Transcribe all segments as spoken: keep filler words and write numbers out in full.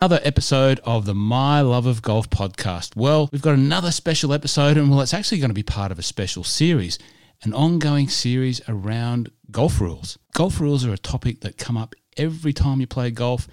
Another episode of the My Love of Golf podcast. Well, we've got another special episode, and well, it's actually going to be part of a special series, an ongoing series around golf rules. Golf rules are a topic that come up every time you play golf,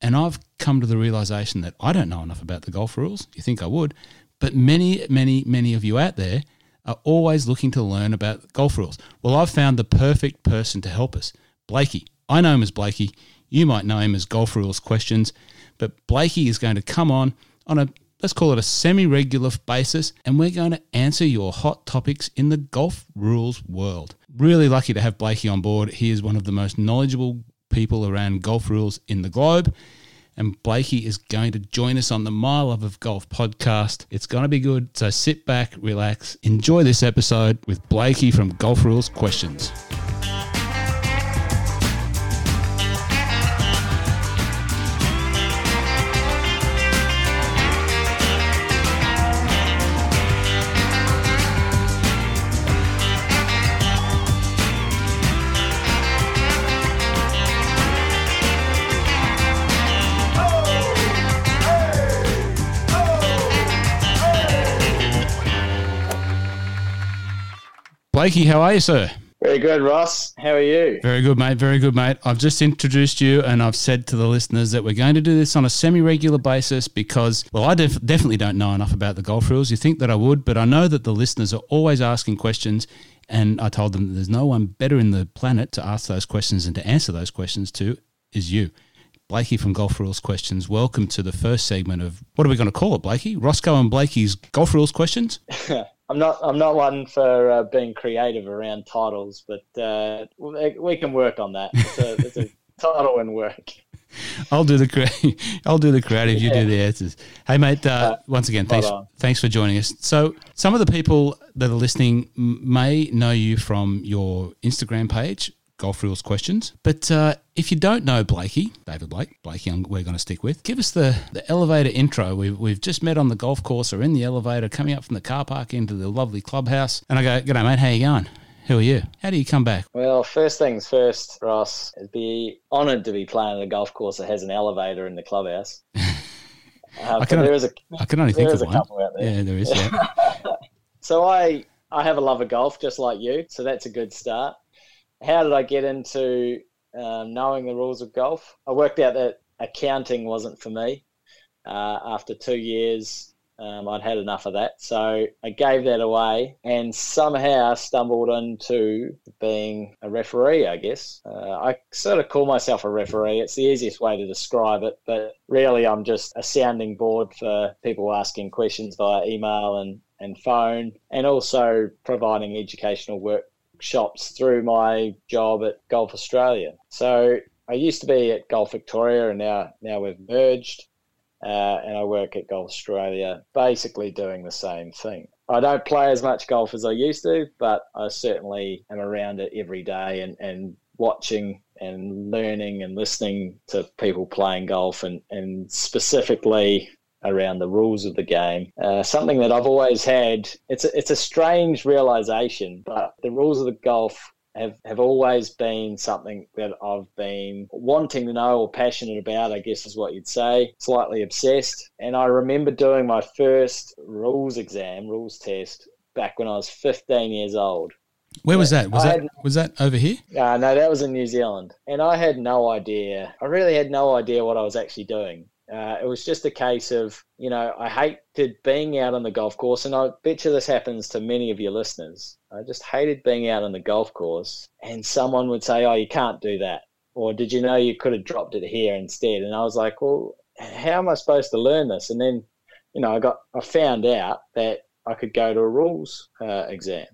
and I've come to the realization that I don't know enough about the golf rules. You think I would, but many, many, many of you out there are always looking to learn about golf rules. Well, I've found the perfect person to help us, Blakey. I know him as Blakey. You might know him as Golf Rules Questions. But Blakey is going to come on on a, let's call it a semi-regular basis, and we're going to answer your hot topics in the golf rules world. Really lucky to have Blakey on board. He is one of the most knowledgeable people around golf rules in the globe, and Blakey is going to join us on the My Love of Golf podcast. It's going to be good, so sit back, relax, enjoy this episode with Blakey from Golf Rules Questions. Blakey, how are you, sir? Very good, Ross. How are you? Very good, mate. Very good, mate. I've just introduced you, and I've said to the listeners that we're going to do this on a semi-regular basis because, well, I def- definitely don't know enough about the golf rules. You think that I would, but I know that the listeners are always asking questions, and I told them that there's no one better in the planet to ask those questions and to answer those questions to is you. Blakey from Golf Rules Questions, welcome to the first segment of, what are we going to call it, Blakey? Roscoe and Blakey's Golf Rules Questions? I'm not I'm not one for uh, being creative around titles, but uh, we can work on that. It's a, it's a title and work. I'll do the cre- I'll do the creative, yeah. You do the answers. Hey, mate, uh, uh, once again, thanks thanks for joining us. So some of the people that are listening may know you from your Instagram page, Golf Rules Questions. But uh, if you don't know Blakey, David Blake, Blakey I'm, we're going to stick with, give us the, the elevator intro. We've, we've just met on the golf course or in the elevator coming up from the car park into the lovely clubhouse. And I go, g'day, mate, how you going? Who are you? How do you come back? Well, first things first, Ross, I'd be honoured to be playing at a golf course that has an elevator in the clubhouse. Um, I, can there only, is a, I can only think of one. There is a couple out there. Yeah, there is. Yeah. So I, I have a love of golf just like you, so that's a good start. How did I get into um, knowing the rules of golf? I worked out that accounting wasn't for me. Uh, after two years, um, I'd had enough of that. So I gave that away and somehow stumbled into being a referee, I guess. Uh, I sort of call myself a referee. It's the easiest way to describe it, but really I'm just a sounding board for people asking questions via email and, and phone, and also providing educational work shops through my job at Golf Australia. So I used to be at Golf Victoria, and now now we've merged, uh, and I work at Golf Australia, basically doing the same thing. I don't play as much golf as I used to, but I certainly am around it every day and, and watching and learning and listening to people playing golf, and, and specifically around the rules of the game. Uh, something that I've always had, it's a, it's a strange realisation, but the rules of the golf have, have always been something that I've been wanting to know or passionate about, I guess is what you'd say, slightly obsessed. And I remember doing my first rules exam, rules test, back when I was fifteen years old. Where was that? Was that was that over here? Uh, no, that was in New Zealand. And I had no idea. I really had no idea what I was actually doing. Uh, it was just a case of, you know, I hated being out on the golf course, and I bet you this happens to many of your listeners. I just hated being out on the golf course, and someone would say, oh, you can't do that, or did you know you could have dropped it here instead? And I was like, well, how am I supposed to learn this? And then, you know, I got I found out that I could go to a rules uh, exam.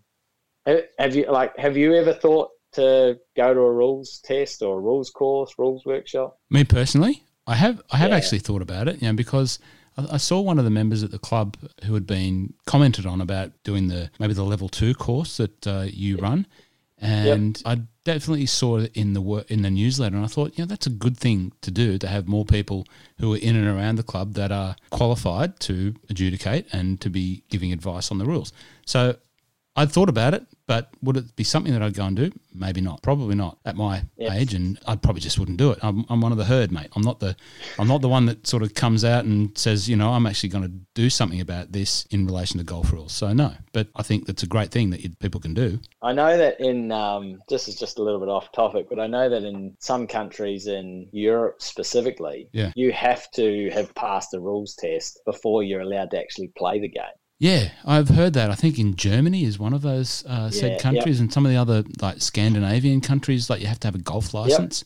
Have you like have you ever thought to go to a rules test or a rules course, rules workshop? Me personally? I have I have yeah. actually thought about it, you know, because I, I saw one of the members at the club who had been commented on about doing the maybe the level two course that uh, you run, and yep. I definitely saw it in the in the newsletter, and I thought, you know, that's a good thing to do, to have more people who are in and around the club that are qualified to adjudicate and to be giving advice on the rules. So I'd thought about it, but would it be something that I'd go and do? Maybe not. Probably not at my yes. age, and I probably just wouldn't do it. I'm, I'm one of the herd, mate. I'm not the I'm not the one that sort of comes out and says, you know, I'm actually going to do something about this in relation to golf rules. So no, but I think that's a great thing that you, people can do. I know that in um, this is just a little bit off topic, but I know that in some countries in Europe specifically, yeah. you have to have passed the rules test before you're allowed to actually play the game. Yeah, I've heard that. I think in Germany is one of those uh, said yeah, countries, yep. and some of the other like Scandinavian countries, like you have to have a golf license.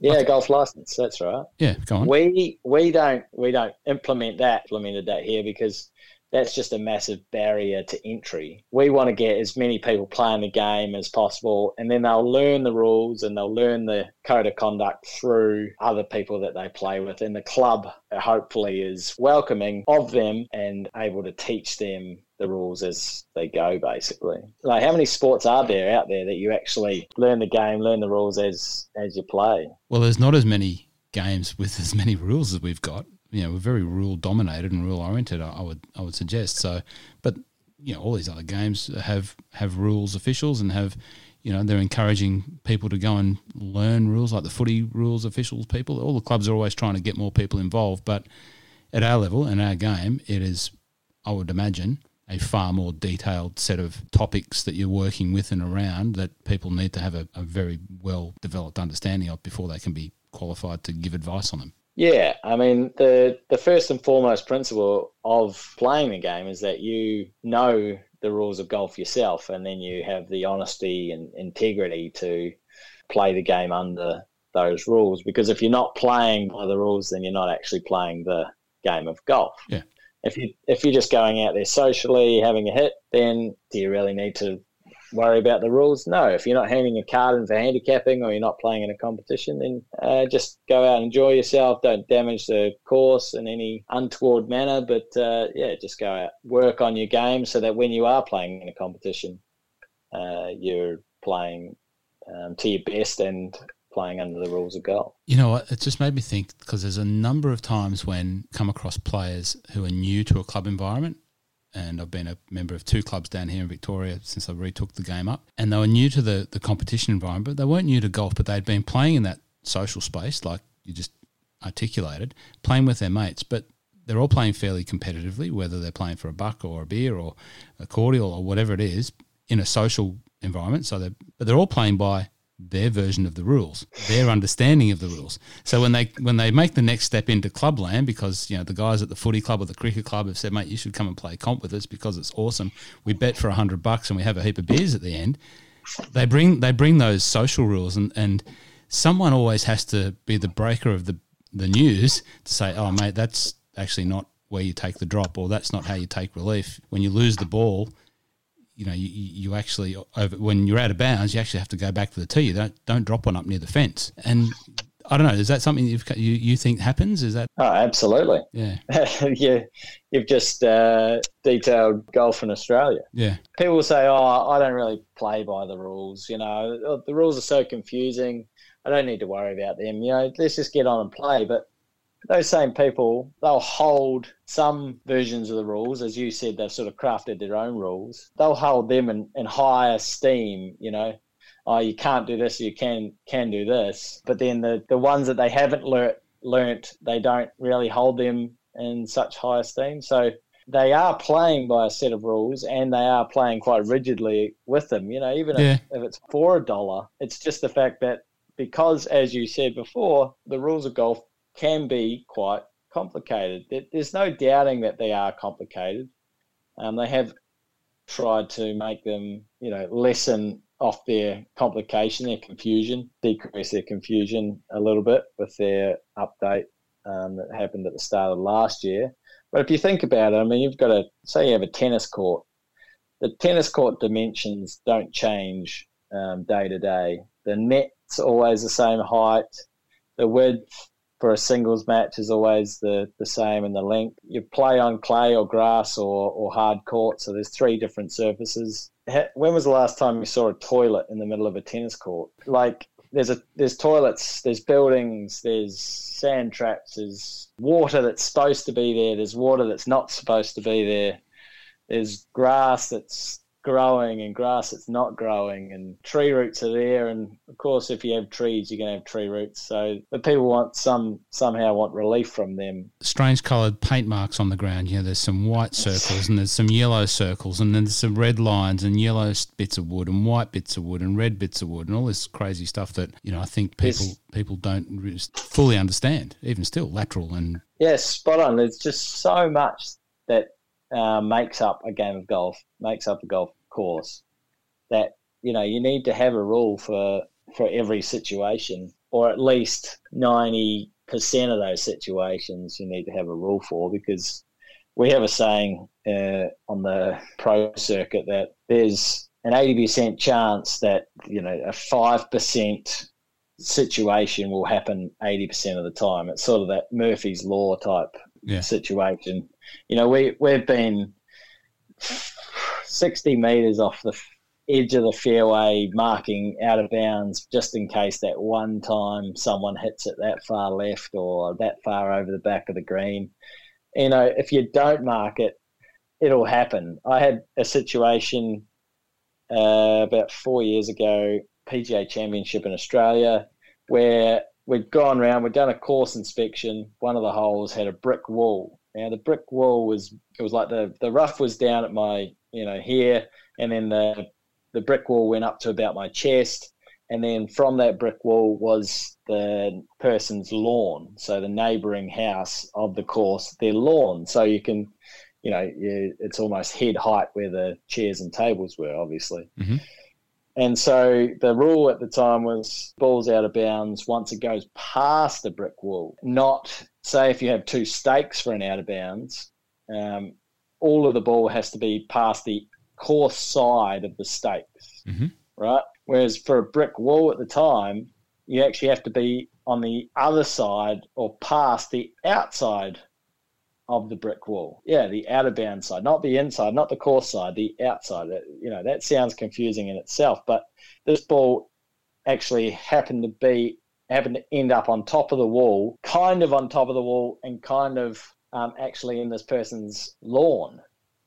Yep. Yeah, a golf license. That's right. Yeah, go on. We we don't we don't implement that implemented that here because that's just a massive barrier to entry. We want to get as many people playing the game as possible, and then they'll learn the rules and they'll learn the code of conduct through other people that they play with. And the club hopefully is welcoming of them and able to teach them the rules as they go, basically. Like, how many sports are there out there that you actually learn the game, learn the rules as, as you play? Well, there's not as many games with as many rules as we've got. You know, we're very rule dominated and rule oriented, I would I would suggest. So, but you know, all these other games have have rules officials and have, you know, they're encouraging people to go and learn rules, like the footy rules officials people. All the clubs are always trying to get more people involved, but at our level and our game, it is, I would imagine, a far more detailed set of topics that you're working with and around that people need to have a, a very well developed understanding of before they can be qualified to give advice on them. Yeah, I mean, the, the first and foremost principle of playing the game is that you know the rules of golf yourself, and then you have the honesty and integrity to play the game under those rules. Because if you're not playing by the rules, then you're not actually playing the game of golf. Yeah. If you if you're just going out there socially, having a hit, then do you really need to worry about the rules? No. If you're not handing a card in for handicapping or you're not playing in a competition, then uh, just go out and enjoy yourself. Don't damage the course in any untoward manner, but uh, yeah, just go out, work on your game so that when you are playing in a competition, uh, you're playing um, to your best and playing under the rules of golf. You know what, it just made me think, because there's a number of times when I come across players who are new to a club environment. And I've been a member of two clubs down here in Victoria since I retook the game up. And they were new to the, the competition environment, but they weren't new to golf, but they'd been playing in that social space, like you just articulated, playing with their mates. But they're all playing fairly competitively, whether they're playing for a buck or a beer or a cordial or whatever it is, in a social environment. So they're, but they're all playing by their version of the rules, their understanding of the rules. So when they when they make the next step into clubland, because you know the guys at the footy club or the cricket club have said, mate, you should come and play comp with us because it's awesome. We bet for a hundred bucks and we have a heap of beers at the end. They bring they bring those social rules, and, and someone always has to be the breaker of the the news to say, oh mate, that's actually not where you take the drop, or that's not how you take relief when you lose the ball. You know, you, you actually, over, when you're out of bounds, you actually have to go back to the tee. You don't don't drop one up near the fence. And I don't know, is that something you've, you you think happens? Is that? Oh, absolutely. Yeah. you, you've just uh, detailed golf in Australia. Yeah. People say, oh, I don't really play by the rules. You know, the rules are so confusing. I don't need to worry about them. You know, let's just get on and play. But those same people, they'll hold some versions of the rules. As you said, they've sort of crafted their own rules. They'll hold them in, in high esteem, you know. Oh, you can't do this, you can can do this. But then the, the ones that they haven't learnt, learnt, they don't really hold them in such high esteem. So they are playing by a set of rules, and they are playing quite rigidly with them. You know, even yeah. if, if it's for a dollar, it's just the fact that because, as you said before, the rules of golf can be quite complicated. There's no doubting that they are complicated. Um, they have tried to make them, you know, lessen off their complication, their confusion, decrease their confusion a little bit with their update um, that happened at the start of last year. But if you think about it, I mean, you've got to say you have a tennis court. The tennis court dimensions don't change um, day to day. The net's always the same height. The width for a singles match is always the, the same in the length. You play on clay or grass or, or hard court, so there's three different surfaces. When was the last time you saw a toilet in the middle of a tennis court? Like, there's a there's toilets, there's buildings, there's sand traps, there's water that's supposed to be there, there's water that's not supposed to be there, there's grass that's growing, and grass that's not growing, and tree roots are there. And of course, if you have trees, you're going to have tree roots. So the people want some somehow want relief from them. Strange coloured paint marks on the ground. You know, there's some white circles and there's some yellow circles, and then there's some red lines and yellow bits of wood and white bits of wood and red bits of wood and all this crazy stuff that, you know, I think people yes. people don't fully understand, even still, lateral and yeah, spot on. There's just so much that Uh, makes up a game of golf, makes up a golf course, that, you know, you need to have a rule for, for every situation, or at least ninety percent of those situations you need to have a rule for, because we have a saying uh, on the pro circuit that there's an eighty percent chance that, you know, a five percent situation will happen eighty percent of the time. It's sort of that Murphy's Law type yeah. situation. You know, we, we've been sixty metres off the edge of the fairway, marking out of bounds, just in case that one time someone hits it that far left or that far over the back of the green. You know, if you don't mark it, it'll happen. I had a situation uh, about four years ago, P G A Championship in Australia, where we'd gone round, we'd done a course inspection. One of the holes had a brick wall. Now, the brick wall was, it was like the, the rough was down at my, you know, here, and then the the brick wall went up to about my chest, and then from that brick wall was the person's lawn, so the neighbouring house of the course, their lawn. So you can, you know, you, it's almost head height where the chairs and tables were, obviously. Mm-hmm. And so the rule at the time was ball's out of bounds once it goes past the brick wall, not... Say if you have two stakes for an out of bounds, um, all of the ball has to be past the course side of the stakes, mm-hmm. right? Whereas for a brick wall at the time, you actually have to be on the other side or past the outside of the brick wall. Yeah, the out of bounds side, not the inside, not the course side, the outside. You know, that sounds confusing in itself, but this ball actually happened to be happened to end up on top of the wall, kind of on top of the wall, and kind of um, actually in this person's lawn.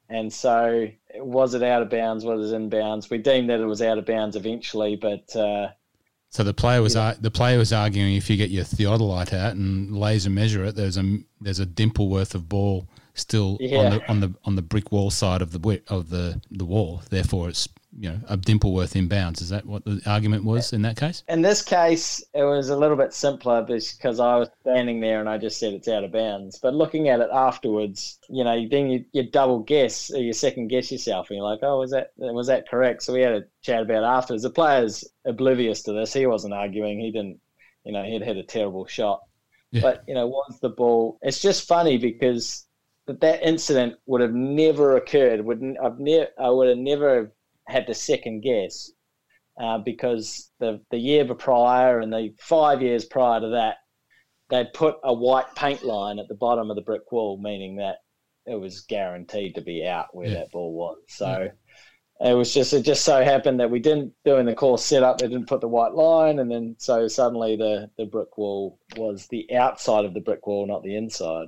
And so was it out of bounds? Was it in bounds? We deemed that it was out of bounds eventually, but... Uh, so the player was ar- the player was arguing if you get your theodolite out and laser measure it, there's a, there's a dimple worth of ball still yeah. on the on the on the brick wall side of the of the, the wall. Therefore, it's... you know, a dimple worth in bounds. Is that what the argument was in that case? In this case, it was a little bit simpler because I was standing there and I just said it's out of bounds. But looking at it afterwards, you know, then you, you double guess, or you second guess yourself, and you're like, oh, was that was that correct? So we had a chat about it afterwards. The player's oblivious to this. He wasn't arguing. He didn't, you know, he'd had a terrible shot. Yeah. But, you know, once the ball, it's just funny because that incident would have never occurred. Wouldn't I've never I would have never. had to second guess uh, because the the year prior and the five years prior to that, they'd put a white paint line at the bottom of the brick wall, meaning that it was guaranteed to be out where yeah. that ball was. So yeah. it was just it just so happened that we didn't do in the course setup. They didn't put the white line, and then so suddenly the the brick wall was the outside of the brick wall, not the inside.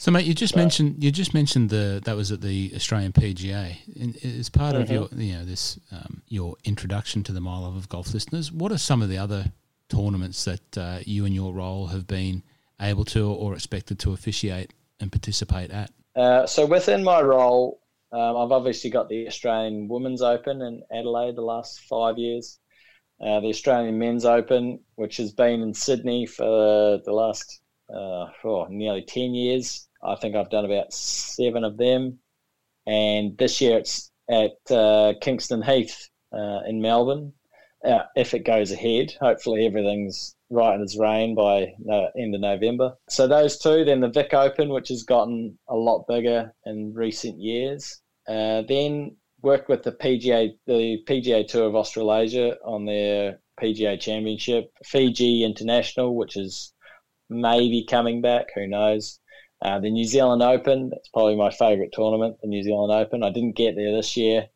So, mate, you just right. mentioned you just mentioned the that was at the Australian P G A. And as part mm-hmm. of your you know this um, your introduction to the My Love of Golf listeners, what are some of the other tournaments that uh, you and your role have been able to or expected to officiate and participate at? Uh, so, within my role, um, I've obviously got the Australian Women's Open in Adelaide the last five years, uh, the Australian Men's Open, which has been in Sydney for the last uh, oh, nearly ten years. I think I've done about seven of them. And this year it's at uh, Kingston Heath uh, in Melbourne. Uh, if it goes ahead, hopefully everything's right in its reign by uh, end of November. So those two, then the Vic Open, which has gotten a lot bigger in recent years. Uh, then worked with the P G A, the P G A Tour of Australasia on their P G A Championship. Fiji International, which is maybe coming back, who knows. Uh, the New Zealand Open, that's probably my favourite tournament, the New Zealand Open. I didn't get there this year,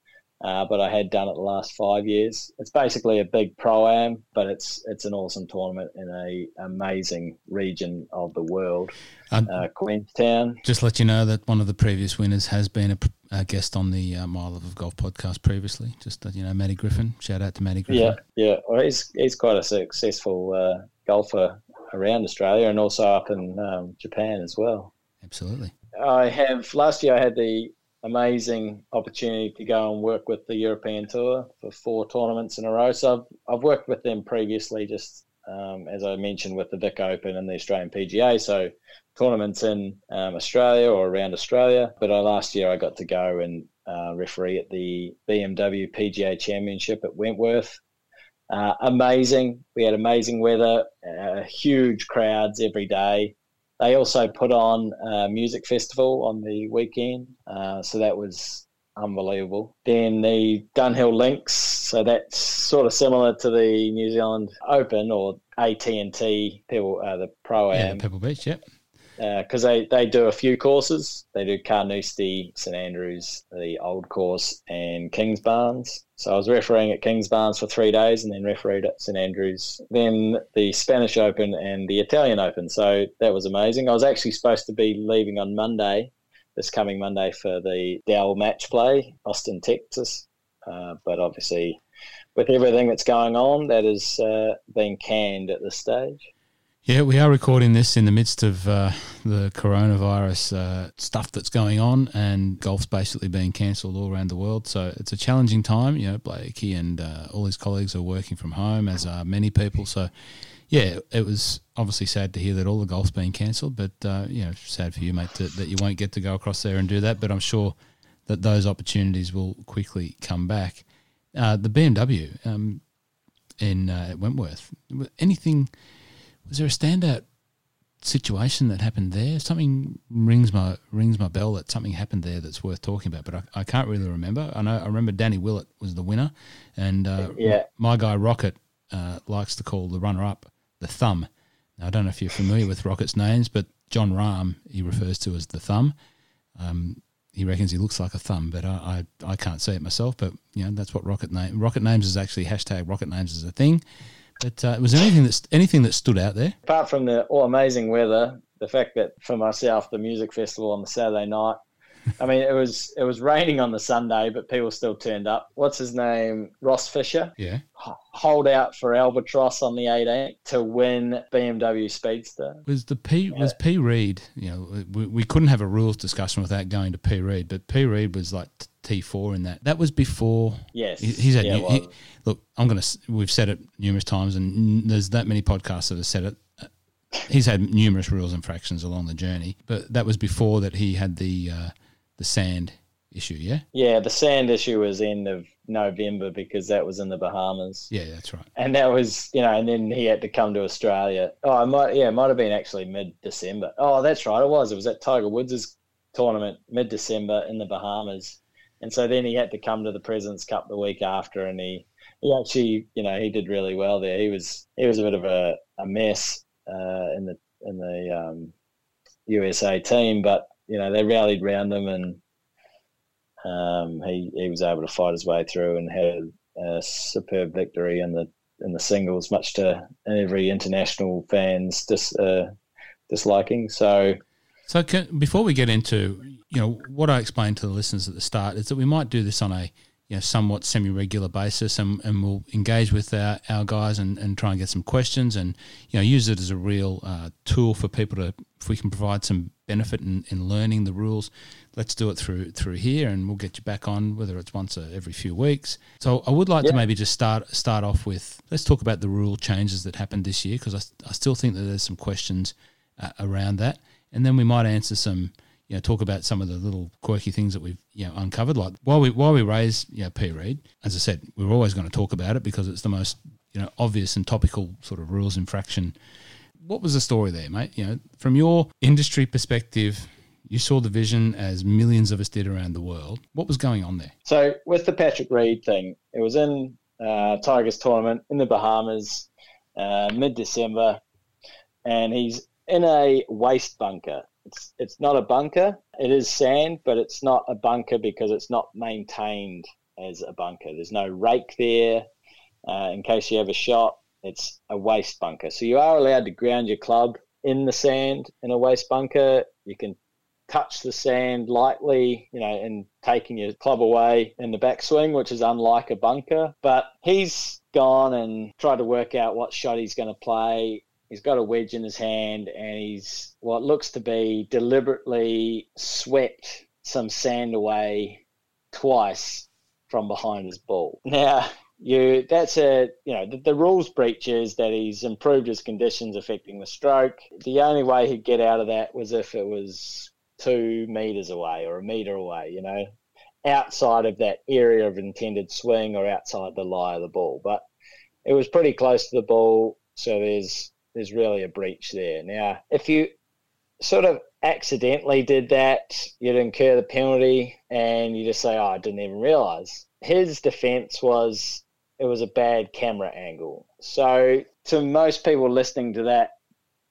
uh, but I had done it the last five years. It's basically a big pro-am, but it's it's an awesome tournament in a amazing region of the world, um, uh, Queenstown. Just let you know that one of the previous winners has been a, a guest on the uh, My Love of Golf podcast previously. Just, you know, Maddie Griffin. Shout out to Maddie Griffin. Yeah, yeah. Well, he's, he's quite a successful uh, golfer around Australia and also up in um, Japan as well. Absolutely. I have last year I had the amazing opportunity to go and work with the European Tour for four tournaments in a row. So I've, I've worked with them previously, just um, as I mentioned, with the Vic Open and the Australian P G A. So tournaments in um, Australia or around Australia. But I, last year I got to go and uh, referee at the B M W P G A Championship at Wentworth. Uh, amazing. We had amazing weather, uh, huge crowds every day. They also put on a music festival on the weekend, uh, so that was unbelievable. Then the Dunhill Links, so that's sort of similar to the New Zealand Open or A T and T, Pebble, uh, the Pro-Am. Yeah, Pebble Beach, yep. Yeah. Because uh, they, they do a few courses. They do Carnoustie, St Andrews, the old course, and Kingsbarns. So I was refereeing at Kingsbarns for three days and then refereed at St Andrews. Then the Spanish Open and the Italian Open. So that was amazing. I was actually supposed to be leaving on Monday, this coming Monday, for the Dell Match Play, Austin, Texas. Uh, but obviously with everything that's going on, that has uh, been canned at this stage. Yeah, we are recording this in the midst of uh, the coronavirus uh, stuff that's going on, and golf's basically being cancelled all around the world. So it's a challenging time. You know, Blakey and uh, all his colleagues are working from home, as are many people. So, yeah, it was obviously sad to hear that all the golf's being cancelled, but, uh, you know, sad for you, mate, to, that you won't get to go across there and do that. But I'm sure that those opportunities will quickly come back. Uh, the B M W um, in uh, Wentworth, anything... Was there a standout situation that happened there? Something rings my rings my bell that something happened there that's worth talking about, but I, I can't really remember. I know I remember Danny Willett was the winner, and uh, yeah. my guy Rocket uh, likes to call the runner-up the Thumb. Now, I don't know if you're familiar with Rocket's names, but John Rahm he refers to as the Thumb. Um, he reckons he looks like a thumb, but I, I I can't see it myself. But you know that's what Rocket name Rocket Names is actually hashtag Rocket Names is a thing. But uh, was there anything that, anything that stood out there? Apart from the oh, amazing weather, the fact that for myself, the music festival on the Saturday night, I mean, it was it was raining on the Sunday, but people still turned up. What's his name? Ross Fisher. Yeah. Hold out for Albatross on the eighteenth to win B M W Speedster. Was the P yeah. was P Reed, you know, we, we couldn't have a rules discussion without going to P Reed, but P Reed was like – T four in that. That was before. Yes. He's had. Yeah, new, well, he, look, I'm going to. We've said it numerous times, and there's that many podcasts that have said it. He's had numerous rules infractions along the journey, but that was before that he had the uh, the sand issue. Yeah. Yeah, the sand issue was end of November because that was in the Bahamas. Yeah, that's right. And that was you know, and then he had to come to Australia. Oh, it might yeah, it might have been actually mid December. Oh, that's right, it was. It was at Tiger Woods' tournament mid December in the Bahamas. And so then he had to come to the President's Cup the week after, and he, he actually, you know, he did really well there. He was he was a bit of a, a mess uh, in the in the um, U S A team, but you know they rallied round him, and um, he he was able to fight his way through and had a, a superb victory in the in the singles, much to every international fan's dis, uh, disliking. So. So can, before we get into, you know, what I explained to the listeners at the start is that we might do this on a, you know, somewhat semi-regular basis, and, and we'll engage with our, our guys and, and try and get some questions and, you know, use it as a real uh, tool for people to, if we can provide some benefit in, in learning the rules, let's do it through through here, and we'll get you back on, whether it's once or every few weeks. So I would like yeah. to maybe just start start off with, let's talk about the rule changes that happened this year, because I, I still think that there's some questions uh, around that. And then we might answer some, you know, talk about some of the little quirky things that we've, you know, uncovered. Like while we while we raise, you know, P. Reed, as I said, we're always going to talk about it because it's the most, you know, obvious and topical sort of rules infraction. What was the story there, mate? You know, from your industry perspective, you saw the vision as millions of us did around the world. What was going on there? So with the Patrick Reed thing, it was in uh, Tigers tournament in the Bahamas, uh, mid-December, and he's in a waste bunker. It's it's not a bunker. It is sand, but it's not a bunker because it's not maintained as a bunker. There's no rake there uh, in case you have a shot. It's a waste bunker. So you are allowed to ground your club in the sand in a waste bunker. You can touch the sand lightly, you know, and taking your club away in the backswing, which is unlike a bunker. But he's gone and tried to work out what shot he's going to play. He's got a wedge in his hand and he's what looks to be deliberately swept some sand away twice from behind his ball. Now, you that's a, you know, the, the rules breach is that he's improved his conditions affecting the stroke. The only way he'd get out of that was if it was two metres away or a metre away, you know, outside of that area of intended swing or outside the lie of the ball. But it was pretty close to the ball, so there's there's really a breach there. Now, if you sort of accidentally did that, you'd incur the penalty and you just say, oh, I didn't even realise. His defence was it was a bad camera angle. So to most people listening to that,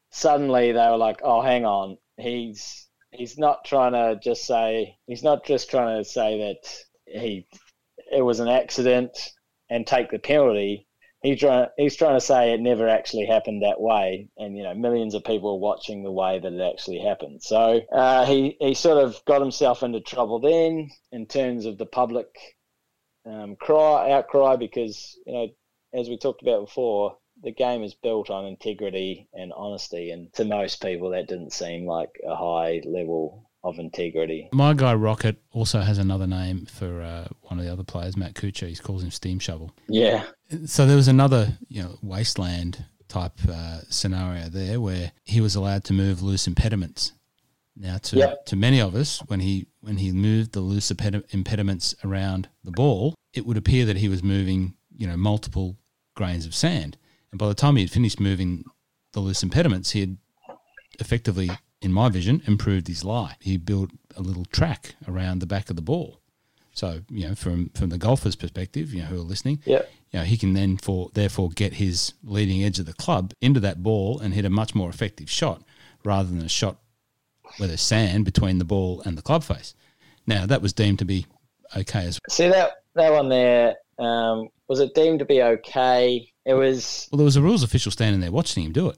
suddenly they were like, oh, hang on, he's... He's not trying to just say, he's not just trying to say that he, it was an accident and take the penalty. He's trying, he's trying to say it never actually happened that way. And, you know, millions of people are watching the way that it actually happened. So uh, he, he sort of got himself into trouble then in terms of the public um, cry, outcry, because, you know, as we talked about before, the game is built on integrity and honesty, and to most people that didn't seem like a high level of integrity. My guy Rocket also has another name for uh, one of the other players, Matt Kuchar. He calls him Steam Shovel. Yeah. So there was another, you know, wasteland type uh, scenario there where he was allowed to move loose impediments. Now, to yep. to many of us, when he when he moved the loose impediments around the ball, it would appear that he was moving, you know, multiple grains of sand. And by the time he had finished moving the loose impediments, he had effectively, in my vision, improved his lie. He built a little track around the back of the ball. So, you know, from from the golfer's perspective, you know, who are listening, yeah, you know, he can then for therefore get his leading edge of the club into that ball and hit a much more effective shot rather than a shot where there's sand between the ball and the club face. Now, that was deemed to be okay as well. See, that, that one there, um, was it deemed to be okay? It was... Well, there was a rules official standing there watching him do it.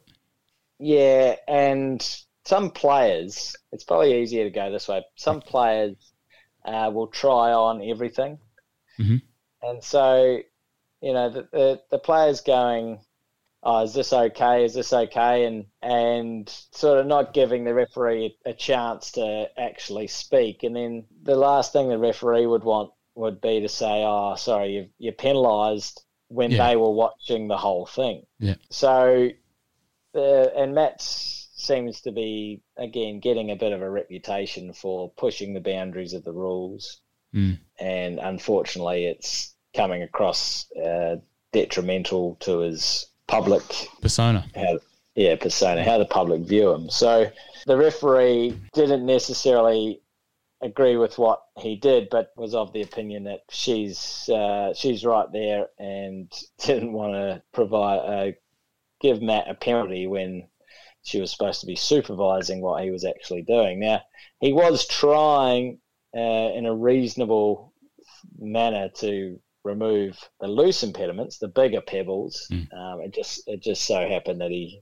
Yeah, and some players, it's probably easier to go this way, some players uh, will try on everything. Mm-hmm. And so, you know, the, the, the player's going, oh, is this okay, is this okay, and, and sort of not giving the referee a chance to actually speak. And then the last thing the referee would want would be to say, oh, sorry, you've, you're penalised, when yeah. they were watching the whole thing. Yeah. So, uh, and Matt seems to be, again, getting a bit of a reputation for pushing the boundaries of the rules. Mm. And unfortunately, it's coming across uh, detrimental to his public... persona. How, yeah, persona, how the public view him. So the referee didn't necessarily... agree with what he did, but was of the opinion that she's uh, she's right there and didn't want to provide uh, give Matt a penalty when she was supposed to be supervising what he was actually doing. Now, he was trying uh, in a reasonable manner to remove the loose impediments, the bigger pebbles. Mm. Um, it just it just so happened that he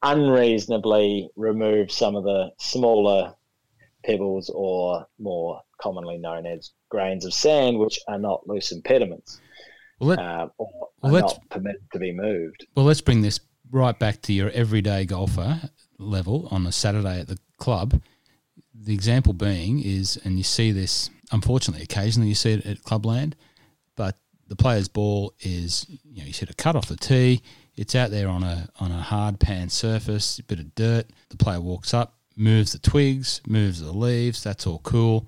unreasonably removed some of the smaller pebbles, or more commonly known as grains of sand, which are not loose impediments, well, let, uh, or well, are not permitted to be moved. Well, let's bring this right back to your everyday golfer level on a Saturday at the club. The example being is, and you see this, unfortunately, occasionally you see it at Clubland, but the player's ball is, you know, you hit a cut off the tee, it's out there on a on a hard pan surface, a bit of dirt, the player walks up, moves the twigs, moves the leaves, that's all cool,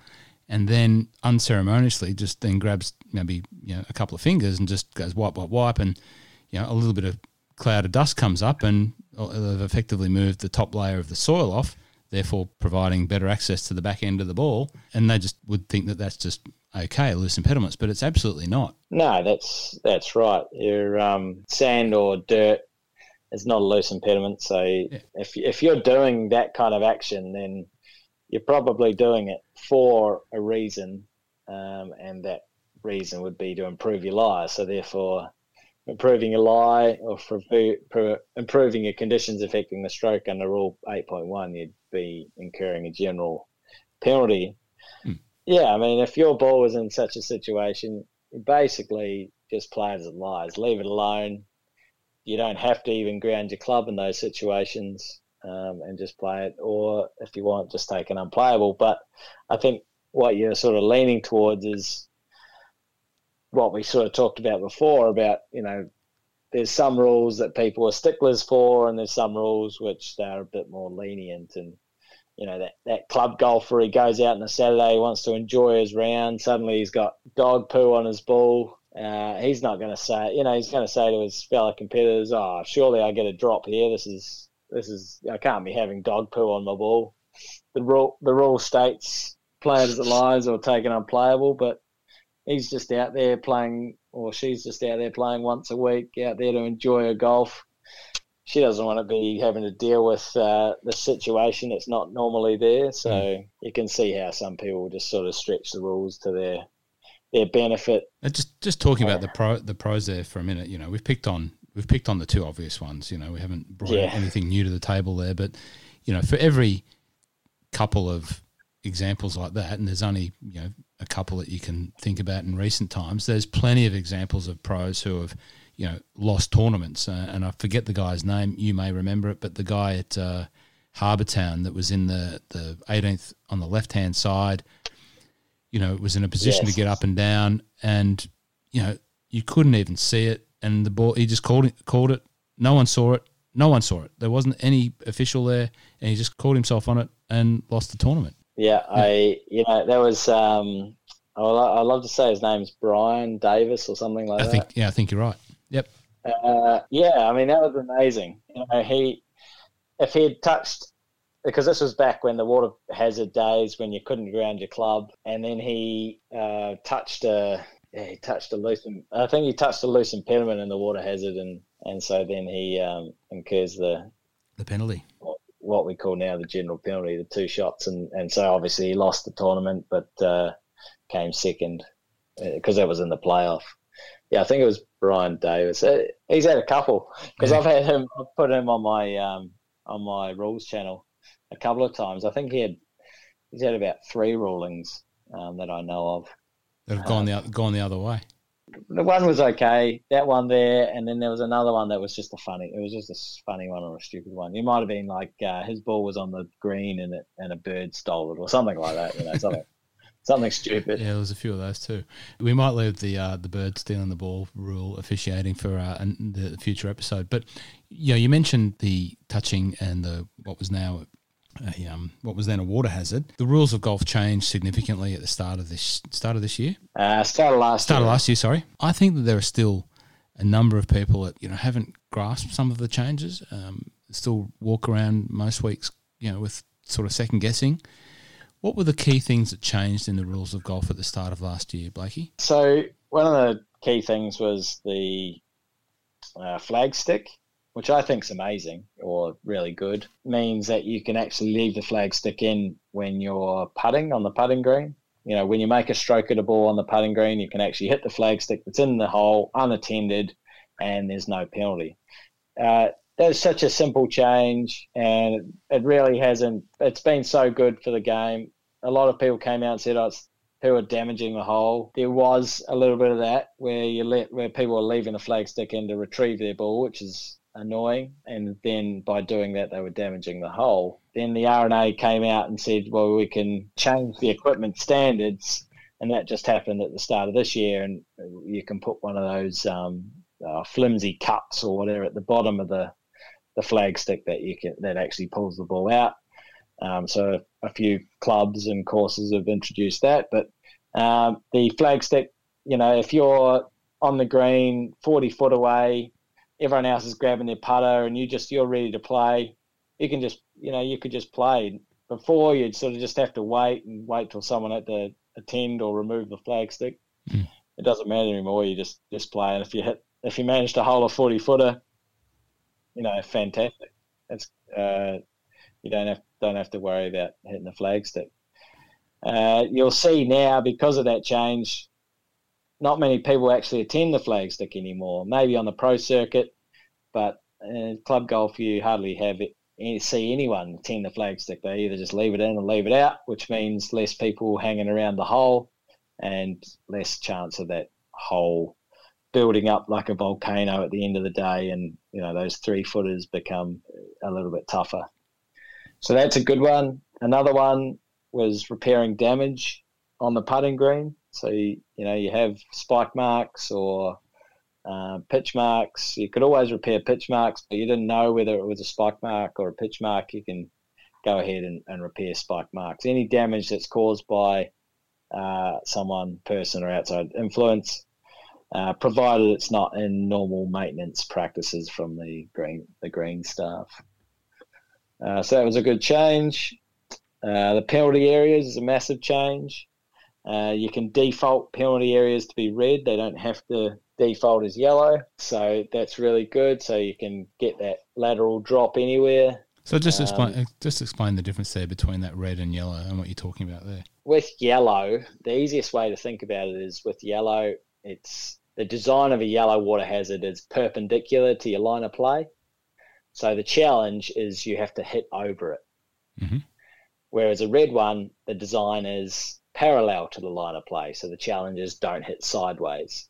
and then unceremoniously just then grabs maybe, you know, a couple of fingers and just goes wipe, wipe, wipe, and, you know, a little bit of cloud of dust comes up and they've effectively moved the top layer of the soil off, therefore providing better access to the back end of the ball, and they just would think that that's just okay, loose impediments, but it's absolutely not. No, that's that's right. Your um, sand or dirt, it's not a loose impediment, so yeah. if if you're doing that kind of action, then you're probably doing it for a reason, um, and that reason would be to improve your lie. So therefore, improving a lie or for, for improving your conditions affecting the stroke under Rule eight point one, you'd be incurring a general penalty. Mm. Yeah, I mean, if your ball was in such a situation, basically just play as it lies. Leave it alone. You don't have to even ground your club in those situations, um, and just play it. Or if you want, just take an unplayable. But I think what you're sort of leaning towards is what we sort of talked about before about, you know, there's some rules that people are sticklers for and there's some rules which they're a bit more lenient. And, you know, that, that club golfer, he goes out on a Saturday, he wants to enjoy his round. Suddenly he's got dog poo on his ball. Uh, he's not going to say, you know, he's going to say to his fellow competitors, oh, surely I get a drop here. This is, this is, I can't be having dog poo on my ball. The rule, the rule states play as it lies or take it unplayable, but he's just out there playing, or she's just out there playing once a week, out there to enjoy her golf. She doesn't want to be having to deal with uh, the situation that's not normally there. So mm. you can see how some people just sort of stretch the rules to their their benefit. And just just talking about the pro the pros there for a minute, you know, we've picked on we've picked on the two obvious ones. You know, we haven't brought yeah. anything new to the table there, but you know, for every couple of examples like that, and there's only you know a couple that you can think about in recent times, there's plenty of examples of pros who have you know lost tournaments. Uh, and I forget the guy's name; you may remember it, but the guy at uh, Harbour Town that was in the the eighteenth on the left hand side. You know, it was in a position yes. to get up and down, and you know you couldn't even see it. And the ball, he just called it. Called it. No one saw it. No one saw it. There wasn't any official there, and he just called himself on it and lost the tournament. Yeah, yeah. I. You know, there was. Um, I, I love to say his name's Brian Davis or something like I think, that. Yeah, I think you're right. Yep. Uh, yeah, I mean that was amazing. You know, he if he had touched. Because this was back when the water hazard days, when you couldn't ground your club, and then he uh, touched a yeah, he touched a loose I think he touched a loose impediment in the water hazard, and, and so then he um, incurs the the penalty, what, what we call now the general penalty, the two shots, and, and so obviously he lost the tournament, but uh, came second because that was in the playoff. Yeah, I think it was Brian Davis. He's had a couple because yeah. I've had him, I've put him on my um, on my rules channel. A couple of times, I think he had he's had about three rulings um, that I know of that have gone um, the gone the other way. The one was okay, that one there, and then there was another one that was just a funny. It was just a funny one or a stupid one. It might have been like uh, his ball was on the green and it and a bird stole it or something like that. You know, something something stupid. Yeah, there was a few of those too. We might leave the uh, the bird stealing the ball rule officiating for uh, an, the future episode. But you know, you mentioned the touching and the what was now. A, um, what was then a water hazard. The rules of golf changed significantly at the start of this start of this year. Uh, start of last start year. Start of last year, sorry. I think that there are still a number of people that you know haven't grasped some of the changes. Um, still walk around most weeks, you know, with sort of second guessing. What were the key things that changed in the rules of golf at the start of last year, Blakey? So one of the key things was the uh, flag stick, which I think is amazing or really good, means that you can actually leave the flag stick in when you're putting on the putting green. You know, when you make a stroke at a ball on the putting green, you can actually hit the flag stick that's in the hole unattended and there's no penalty. Uh, that's such a simple change and it really hasn't – it's been so good for the game. A lot of people came out and said, oh, it's who are damaging the hole. There was a little bit of that where you let where people are leaving the flag stick in to retrieve their ball, which is – annoying, and then by doing that they were damaging the hole. Then the R and A came out and said, well, we can change the equipment standards, and that just happened at the start of this year, and you can put one of those um, uh, flimsy cups or whatever at the bottom of the, the flag stick that you can that actually pulls the ball out. Um, so a few clubs and courses have introduced that, but um, the flag stick, you know, if you're on the green forty foot away, everyone else is grabbing their putter and you just, you're ready to play. You can just, you know, you could just play. Before you'd sort of just have to wait and wait till someone had to attend or remove the flag stick. Mm. It doesn't matter anymore. You just, just play. And if you hit, if you manage to hole a forty footer, you know, fantastic. It's, uh, you don't have, don't have to worry about hitting the flag stick. Uh, you'll see now because of that change, not many people actually attend the flagstick anymore, maybe on the pro circuit, but in club golf you hardly have it, see anyone attend the flagstick. They either just leave it in or leave it out, which means less people hanging around the hole and less chance of that hole building up like a volcano at the end of the day, and you know those three footers become a little bit tougher. So that's a good one. Another one was repairing damage on the putting green. So you, you know you have spike marks or uh, pitch marks. You could always repair pitch marks, but you didn't know whether it was a spike mark or a pitch mark. You can go ahead and, and repair spike marks. Any damage that's caused by uh, someone, person, or outside influence, uh, provided it's not in normal maintenance practices from the green the green staff. Uh, so that was a good change. Uh, the penalty areas is a massive change. Uh, you can default penalty areas to be red. They don't have to default as yellow. So that's really good. So you can get that lateral drop anywhere. So just um, explain just explain the difference there between that red and yellow and what you're talking about there. With yellow, the easiest way to think about it is with yellow, it's the design of a yellow water hazard is perpendicular to your line of play. So the challenge is you have to hit over it. Mm-hmm. Whereas a red one, the design is parallel to the line of play. So the challenge is don't hit sideways.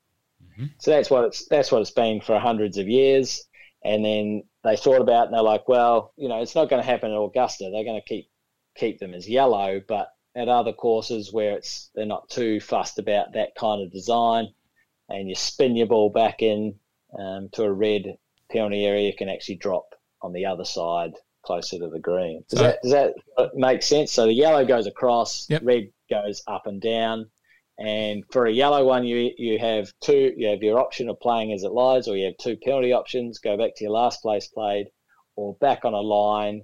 Mm-hmm. So that's what it's that's what it's been for hundreds of years. And then they thought about it and they're like, well, you know, it's not going to happen at Augusta. They're going to keep keep them as yellow, but at other courses where it's they're not too fussed about that kind of design and you spin your ball back in um, to a red penalty area, can actually drop on the other side closer to the green. Does, so, that, does that make sense? So the yellow goes across, yep. Red goes up and down. And for a yellow one, you you have two. You have your option of playing as it lies, or you have two penalty options: go back to your last place played, or back on a line,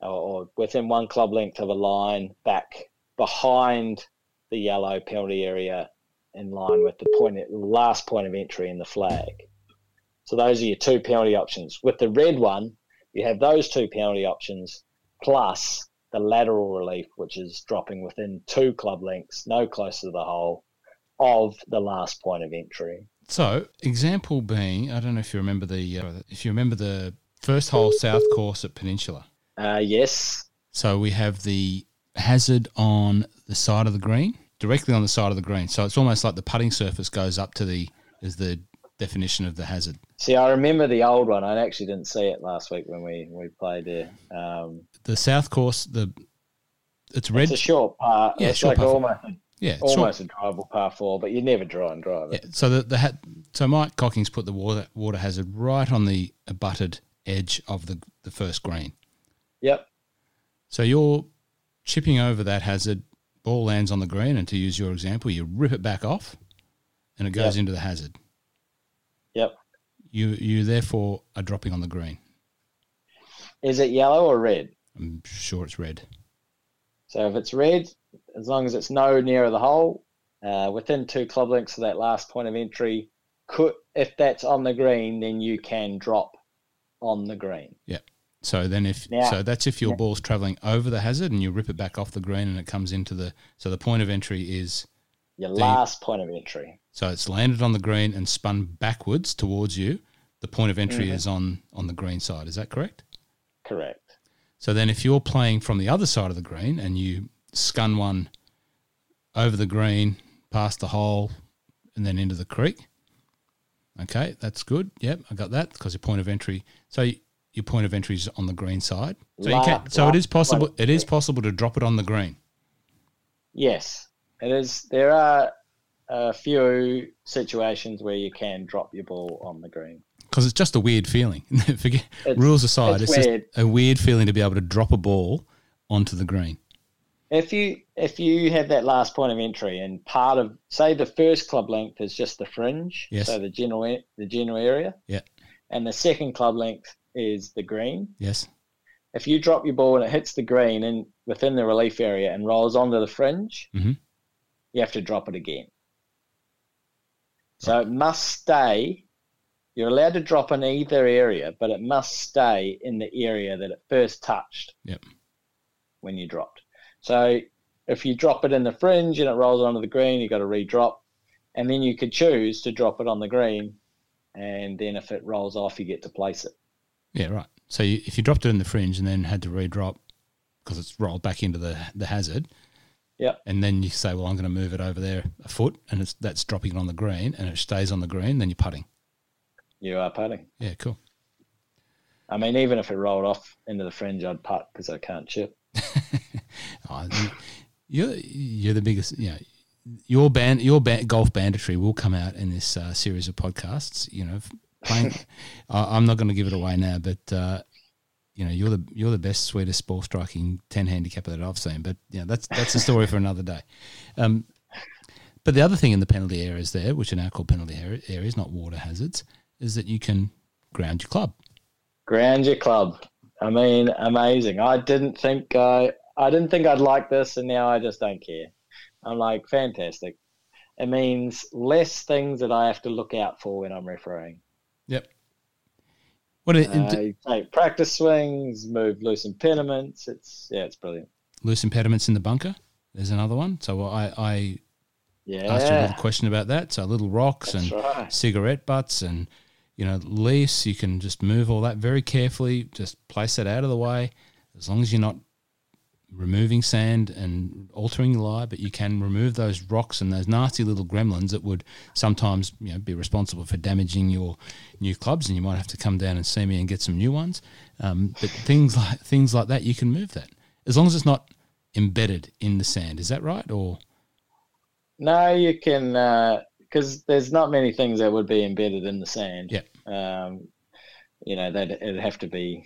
or, or within one club length of a line, back behind the yellow penalty area, in line with the point, last point of entry in the flag. So those are your two penalty options. With the red one, you have those two penalty options plus the lateral relief, which is dropping within two club lengths, no closer to the hole, of the last point of entry. So, example being, I don't know if you remember the uh, if you remember the first hole South course at Peninsula. Uh, yes. So we have the hazard on the side of the green, directly on the side of the green. So it's almost like the putting surface goes up to the is the definition of the hazard. See, I remember the old one. I actually didn't see it last week when we, we played there. Um, the South course, the it's red. It's a short par. Yeah, it's short like par almost, yeah, almost short. A drivable par four, but you never dry and drive it. Yeah, so the, the ha- so Mike Cockings put the water water hazard right on the abutted edge of the the first green. Yep. So you're chipping over that hazard. Ball lands on the green, and to use your example, you rip it back off, and it goes yep. into the hazard. Yep. You you therefore are dropping on the green. Is it yellow or red? I'm sure it's red. So if it's red, as long as it's no nearer the hole, uh, within two club lengths of that last point of entry, could if that's on the green, then you can drop on the green. Yeah. So then if now, so that's if your yeah. ball's travelling over the hazard and you rip it back off the green and it comes into the so the point of entry is your last the, point of entry. So it's landed on the green and spun backwards towards you. The point of entry mm-hmm. is on, on the green side. Is that correct? Correct. So then if you're playing from the other side of the green and you scun one over the green, past the hole, and then into the creek, okay, that's good. Yep, I got that because your point of entry. So you, your point of entry is on the green side. So la, you can. So la, it is possible. It is possible to drop it on the green. Yes, it is. There are a few situations where you can drop your ball on the green. Because it's just a weird feeling. Forget it's, rules aside, it's, it's weird. Just a weird feeling to be able to drop a ball onto the green. If you if you have that last point of entry and part of, say, the first club length is just the fringe, yes. so the general the general area, yeah, and the second club length is the green. Yes. If you drop your ball and it hits the green and within the relief area and rolls onto the fringe, mm-hmm. you have to drop it again. So it must stay, you're allowed to drop in either area, but it must stay in the area that it first touched yep. when you dropped. So if you drop it in the fringe and it rolls onto the green, you've got to re-drop. and then you could choose to drop it on the green, and then if it rolls off, you get to place it. Yeah, right. So you, if you dropped it in the fringe and then had to re-drop because it's rolled back into the the hazard, yeah, and then you say, well, I'm going to move it over there a foot, and it's that's dropping it on the green, and it stays on the green, then you're putting. You are putting. Yeah, cool. I mean, even if it rolled off into the fringe, I'd putt because I can't chip. Oh, you're you're the biggest. You know, your band, your band, golf banditry will come out in this uh, series of podcasts. You know, playing, I, I'm not going to give it away now, but uh, you know, you're the you're the best, sweetest ball striking ten handicapper that I've seen. But you know, that's that's a story for another day. Um, but the other thing in the penalty areas there, which are now called penalty areas, not water hazards, is that you can ground your club. Ground your club. I mean, amazing. I didn't think I, I didn't think I'd like this, and now I just don't care. I'm like, fantastic. It means less things that I have to look out for when I'm refereeing. Yep. What it, uh, d- take practice swings, move loose impediments. It's yeah, it's brilliant. Loose impediments in the bunker. There's another one. So I, I yeah. asked you a little question about that. So little rocks That's and right. cigarette butts and. You know, lease, you can just move all that very carefully, just place it out of the way, as long as you're not removing sand and altering the lie, but you can remove those rocks and those nasty little gremlins that would sometimes, you know, be responsible for damaging your new clubs, and you might have to come down and see me and get some new ones. Um, but things like things like that, you can move that, as long as it's not embedded in the sand. Is that right? Or no, you can... Uh... Because there's not many things that would be embedded in the sand. Yeah. Um, you know, that it'd have to be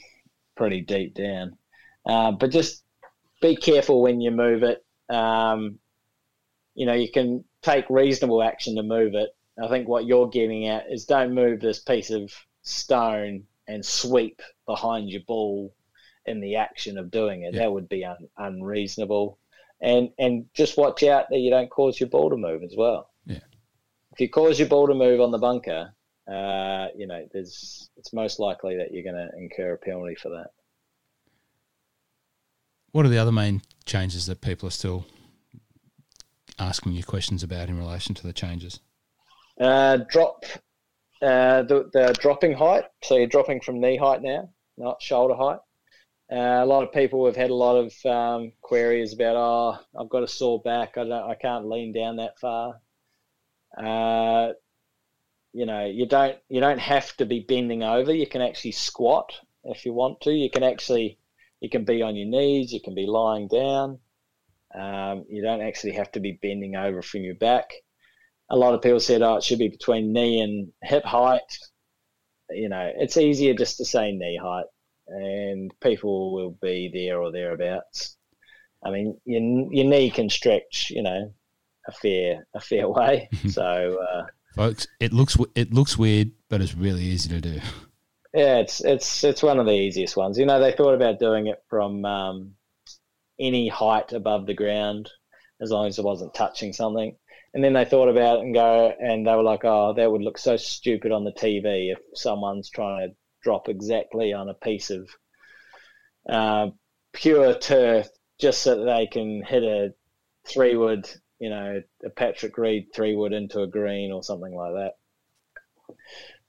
pretty deep down. Uh, but just be careful when you move it. Um, you know, you can take reasonable action to move it. I think what you're getting at is don't move this piece of stone and sweep behind your ball in the action of doing it. Yeah. That would be un- unreasonable. And, and just watch out that you don't cause your ball to move as well. Yeah. If you cause your ball to move on the bunker, uh, you know, there's it's most likely that you're going to incur a penalty for that. What are the other main changes that people are still asking you questions about in relation to the changes? Uh, drop, uh, the, the dropping height. So you're dropping from knee height now, not shoulder height. Uh, a lot of people have had a lot of um, queries about, oh, I've got a sore back. I don't, I can't lean down that far. Uh, you know, you don't you don't have to be bending over. You can actually squat if you want to. You can actually you can be on your knees. You can be lying down. Um, you don't actually have to be bending over from your back. A lot of people said, "Oh, it should be between knee and hip height." You know, it's easier just to say knee height, and people will be there or thereabouts. I mean, your your knee can stretch. You know. A fair, a fair way. So, uh, folks, it looks it looks weird, but it's really easy to do. Yeah, it's it's it's one of the easiest ones. You know, they thought about doing it from um, any height above the ground, as long as it wasn't touching something. And then they thought about it and go, and they were like, oh, that would look so stupid on the T V if someone's trying to drop exactly on a piece of uh, pure turf, just so that they can hit a three wood. You know, a Patrick Reed three wood into a green or something like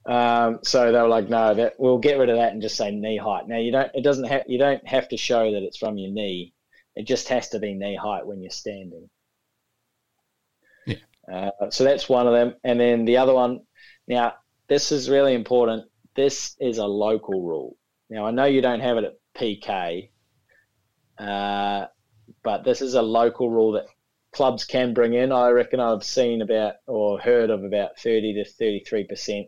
that. Um, so they were like, no, that we'll get rid of that and just say knee height. Now you don't, it doesn't have, you don't have to show that it's from your knee. It just has to be knee height when you're standing. Yeah. Uh, so that's one of them. And then the other one, now this is really important. This is a local rule. Now I know you don't have it at P K, uh, but this is a local rule that clubs can bring in. I reckon I've seen about or heard of about thirty to thirty-three percent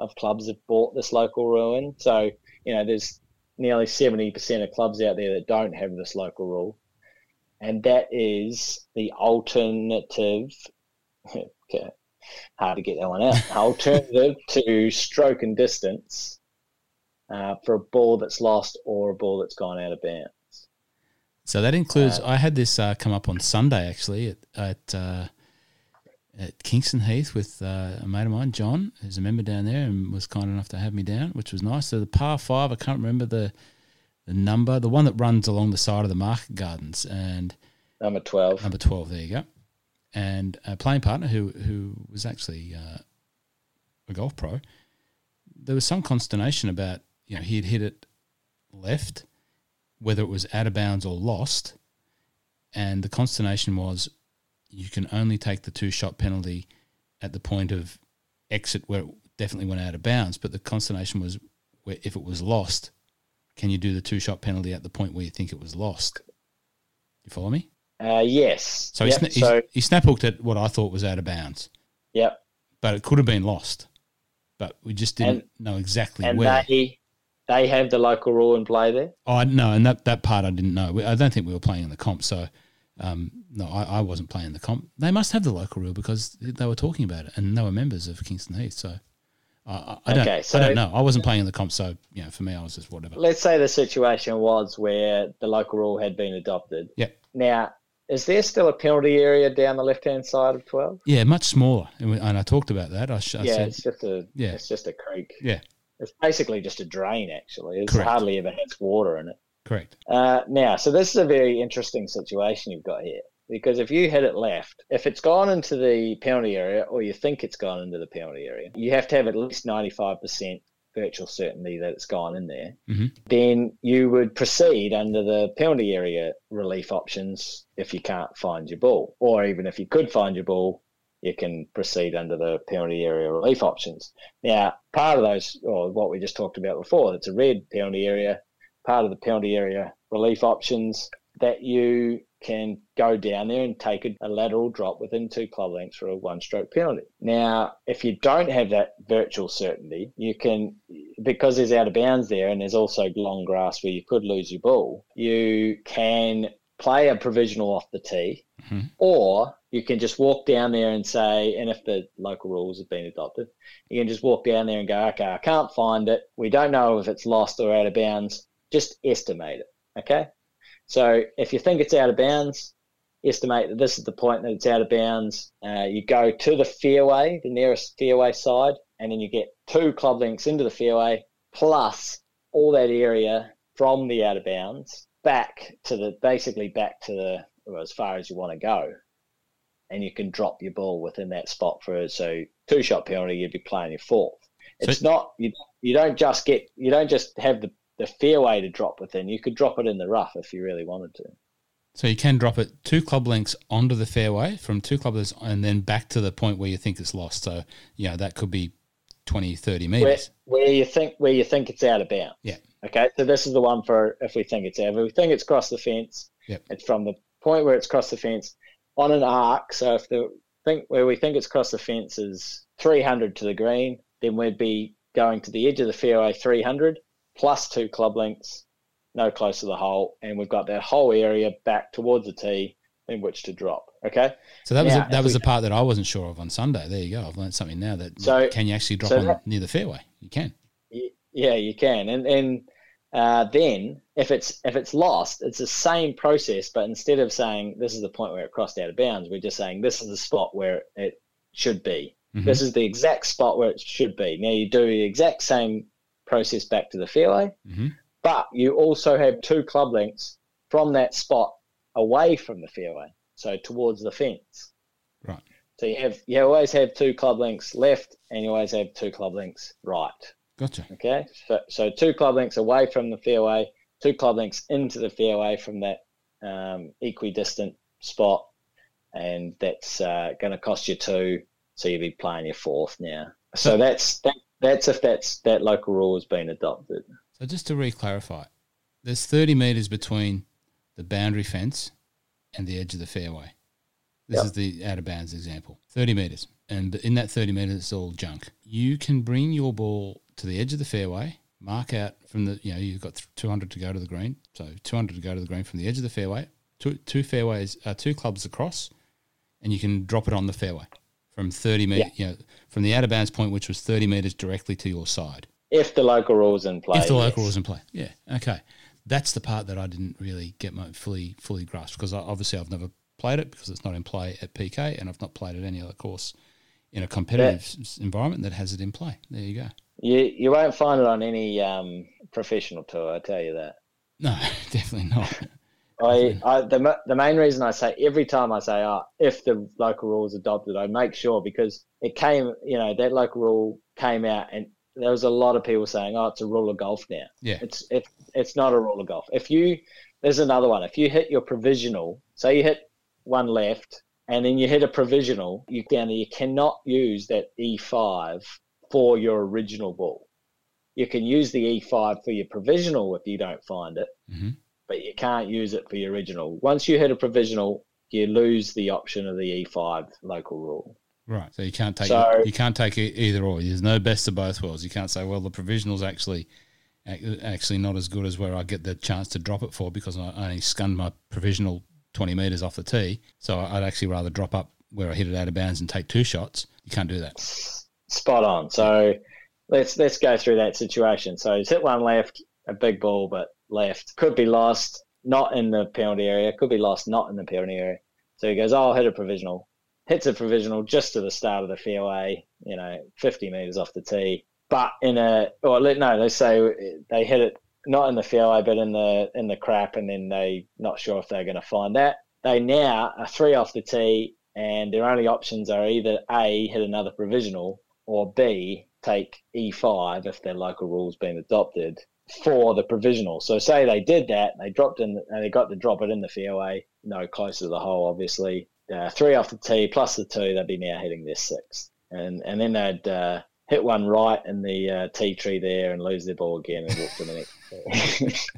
of clubs have bought this local rule in. So, you know, there's nearly seventy percent of clubs out there that don't have this local rule. And that is the alternative, okay, hard to get that one out, alternative to stroke and distance uh, for a ball that's lost or a ball that's gone out of bounds. So that includes. Uh, I had this uh, come up on Sunday actually at at, uh, at Kingston Heath with uh, a mate of mine, John, who's a member down there and was kind enough to have me down, which was nice. So the par five, I can't remember the the number, the one that runs along the side of the market gardens, and number twelve. Number twelve. There you go. and a playing partner who who was actually uh, a golf pro, there was some consternation about, you know, he had hit it left, whether it was out of bounds or lost, and the consternation was you can only take the two-shot penalty at the point of exit where it definitely went out of bounds, but the consternation was where if it was lost, can you do the two-shot penalty at the point where you think it was lost? You follow me? Uh, yes. So, yep. he, sna- so- he, he snap-hooked at what I thought was out of bounds. Yep. But it could have been lost, but we just didn't and, know exactly and where. They- They have the local rule in play there? Oh, no, and that, that part I didn't know. I don't think we were playing in the comp, so um, no, I, I wasn't playing in the comp. They must have the local rule because they were talking about it and they were members of Kingston Heath, so I, I, don't, okay, so I don't know. I wasn't playing in the comp, so you know, for me I was just whatever. Let's say the situation was where the local rule had been adopted. Yeah. Now, is there still a penalty area down the left-hand side of twelve? Yeah, much smaller, and, we, and I talked about that. I, I yeah, said, it's just a, yeah, it's just a creek. Yeah. It's basically just a drain, actually. It hardly ever has water in it. Correct. Uh, now, so this is a very interesting situation you've got here, because if you hit it left, if it's gone into the penalty area or you think it's gone into the penalty area, you have to have at least ninety-five percent virtual certainty that it's gone in there. Mm-hmm. Then you would proceed under the penalty area relief options if you can't find your ball, or even if you could find your ball, you can proceed under the penalty area relief options. Now, part of those, or what we just talked about before, it's a red penalty area, part of the penalty area relief options that you can go down there and take a, a lateral drop within two club lengths for a one-stroke penalty. Now, if you don't have that virtual certainty, you can, because there's out of bounds there and there's also long grass where you could lose your ball, you can play a provisional off the tee, mm-hmm. or you can just walk down there and say, and if the local rules have been adopted, you can just walk down there and go, okay, I can't find it. We don't know if it's lost or out of bounds. Just estimate it, okay? So if you think it's out of bounds, estimate that this is the point that it's out of bounds. Uh, you go to the fairway, the nearest fairway side, and then you get two club lengths into the fairway plus all that area from the out of bounds back to the, basically back to the, well, as far as you want to go. And you can drop your ball within that spot for it. So two shot penalty, you'd be playing your fourth. It's so, not you. You don't just get. You don't just have the, the fairway to drop within. You could drop it in the rough if you really wanted to. So you can drop it two club lengths onto the fairway from two club lengths and then back to the point where you think it's lost. So you know that could be twenty, thirty meters where, where you think where you think it's out of bounds. Yeah. Okay. So this is the one for if we think it's out. If we think it's crossed the fence. Yep. It's from the point where it's crossed the fence. On an arc, so if the think where we think it's crossed the fence is three hundred to the green, then we'd be going to the edge of the fairway three hundred plus two club lengths, no close to the hole, and we've got that whole area back towards the tee in which to drop. Okay. So that was now, a, that was we, the part that I wasn't sure of on Sunday. There you go. I've learned something now that so, can you actually drop so on that, near the fairway? You can. Yeah, you can, and and. Uh, then if it's if it's lost, it's the same process, but instead of saying this is the point where it crossed out of bounds, we're just saying this is the spot where it should be. Mm-hmm. This is the exact spot where it should be. Now you do the exact same process back to the fairway, mm-hmm. but you also have two club lengths from that spot away from the fairway, so towards the fence. Right. So you have you always have two club lengths left and you always have two club lengths right. Gotcha. Okay, so, so two club lengths away from the fairway, two club lengths into the fairway from that um, equidistant spot, and that's uh, going to cost you two, so you'll be playing your fourth now. So, so that's that, that's if that's that local rule has been adopted. So just to re-clarify, there's thirty metres between the boundary fence and the edge of the fairway. This yep. is the out-of-bounds example, thirty metres. And in that thirty metres, it's all junk. You can bring your ball to the edge of the fairway, mark out from the, you know, you've got two hundred to go to the green, so two hundred to go to the green from the edge of the fairway, two, two fairways, uh, two clubs across, and you can drop it on the fairway from thirty metres, yeah. you know, from the out-of-bounds point, which was thirty metres directly to your side. If the local rule's in play. If the yes. local rule's in play, yeah, okay. That's the part that I didn't really get my fully, fully grasp because I, obviously I've never played it because it's not in play at P K and I've not played at any other course in a competitive that, environment that has it in play. There you go. You you won't find it on any um, professional tour, I tell you that. No, definitely not. I, I the the main reason I say every time I say ah, if the local rule is adopted, I make sure, because it came, you know, that local rule came out and there was a lot of people saying, oh, it's a rule of golf now. Yeah. It's it's it's not a rule of golf. If you there's another one. If you hit your provisional, say you hit one left and then you hit a provisional, you down there, you cannot use that E five for your original ball. You can use the E five for your provisional if you don't find it, mm-hmm. but you can't use it for your original. Once you hit a provisional, you lose the option of the E five local rule. Right, so you can't take so, you can't take either or. There's no best of both worlds. You can't say, well, the provisional's actually actually not as good as where I get the chance to drop it for because I only scunned my provisional twenty metres off the tee, so I'd actually rather drop up where I hit it out of bounds and take two shots. You can't do that. Spot on. So let's let's go through that situation. So he's hit one left, a big ball, but left. Could be lost, not in the penalty area. Could be lost, not in the penalty area. So he goes, oh, I'll hit a provisional. Hits a provisional just to the start of the fairway, you know, fifty metres off the tee. But in a – or let no, they say they hit it not in the fairway but in the in the crap, and then they not sure if they're going to find that. They now are three off the tee and their only options are either A, hit another provisional, or B, take E five if their local rule's been adopted for the provisional. So say they did that, they dropped in the, and they got to drop it in the fairway, no closer to the hole obviously. Uh, three off the tee plus the two, they'd be now hitting their sixth. And and then they'd uh, hit one right in the uh, tea tree there and lose their ball again and walk to the next.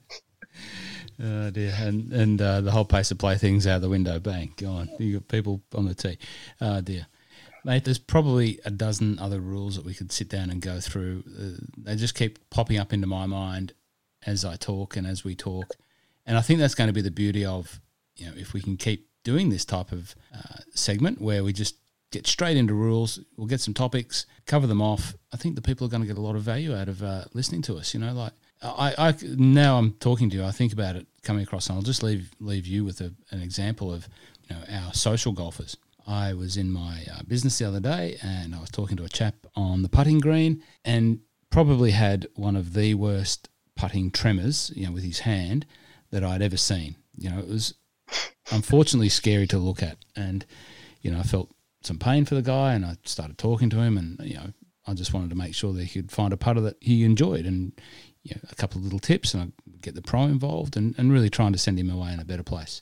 Oh dear. And, and uh, the whole pace of play thing's out the window. Bang, gone. You got people on the tee. Oh dear. Mate, there's probably a dozen other rules that we could sit down and go through. Uh, they just keep popping up into my mind as I talk and as we talk. And I think that's going to be the beauty of, you know, if we can keep doing this type of uh, segment where we just get straight into rules, we'll get some topics, cover them off. I think the people are going to get a lot of value out of uh, listening to us. You know, like I, I now I'm talking to you, I think about it coming across, and I'll just leave leave you with a, an example of, you know, our social golfers. I was in my uh, business the other day and I was talking to a chap on the putting green and probably had one of the worst putting tremors, you know, with his hand that I'd ever seen. You know, it was unfortunately scary to look at. And, you know, I felt some pain for the guy and I started talking to him and, you know, I just wanted to make sure that he could find a putter that he enjoyed and, you know, a couple of little tips and I'd get the pro involved and, and really trying to send him away in a better place.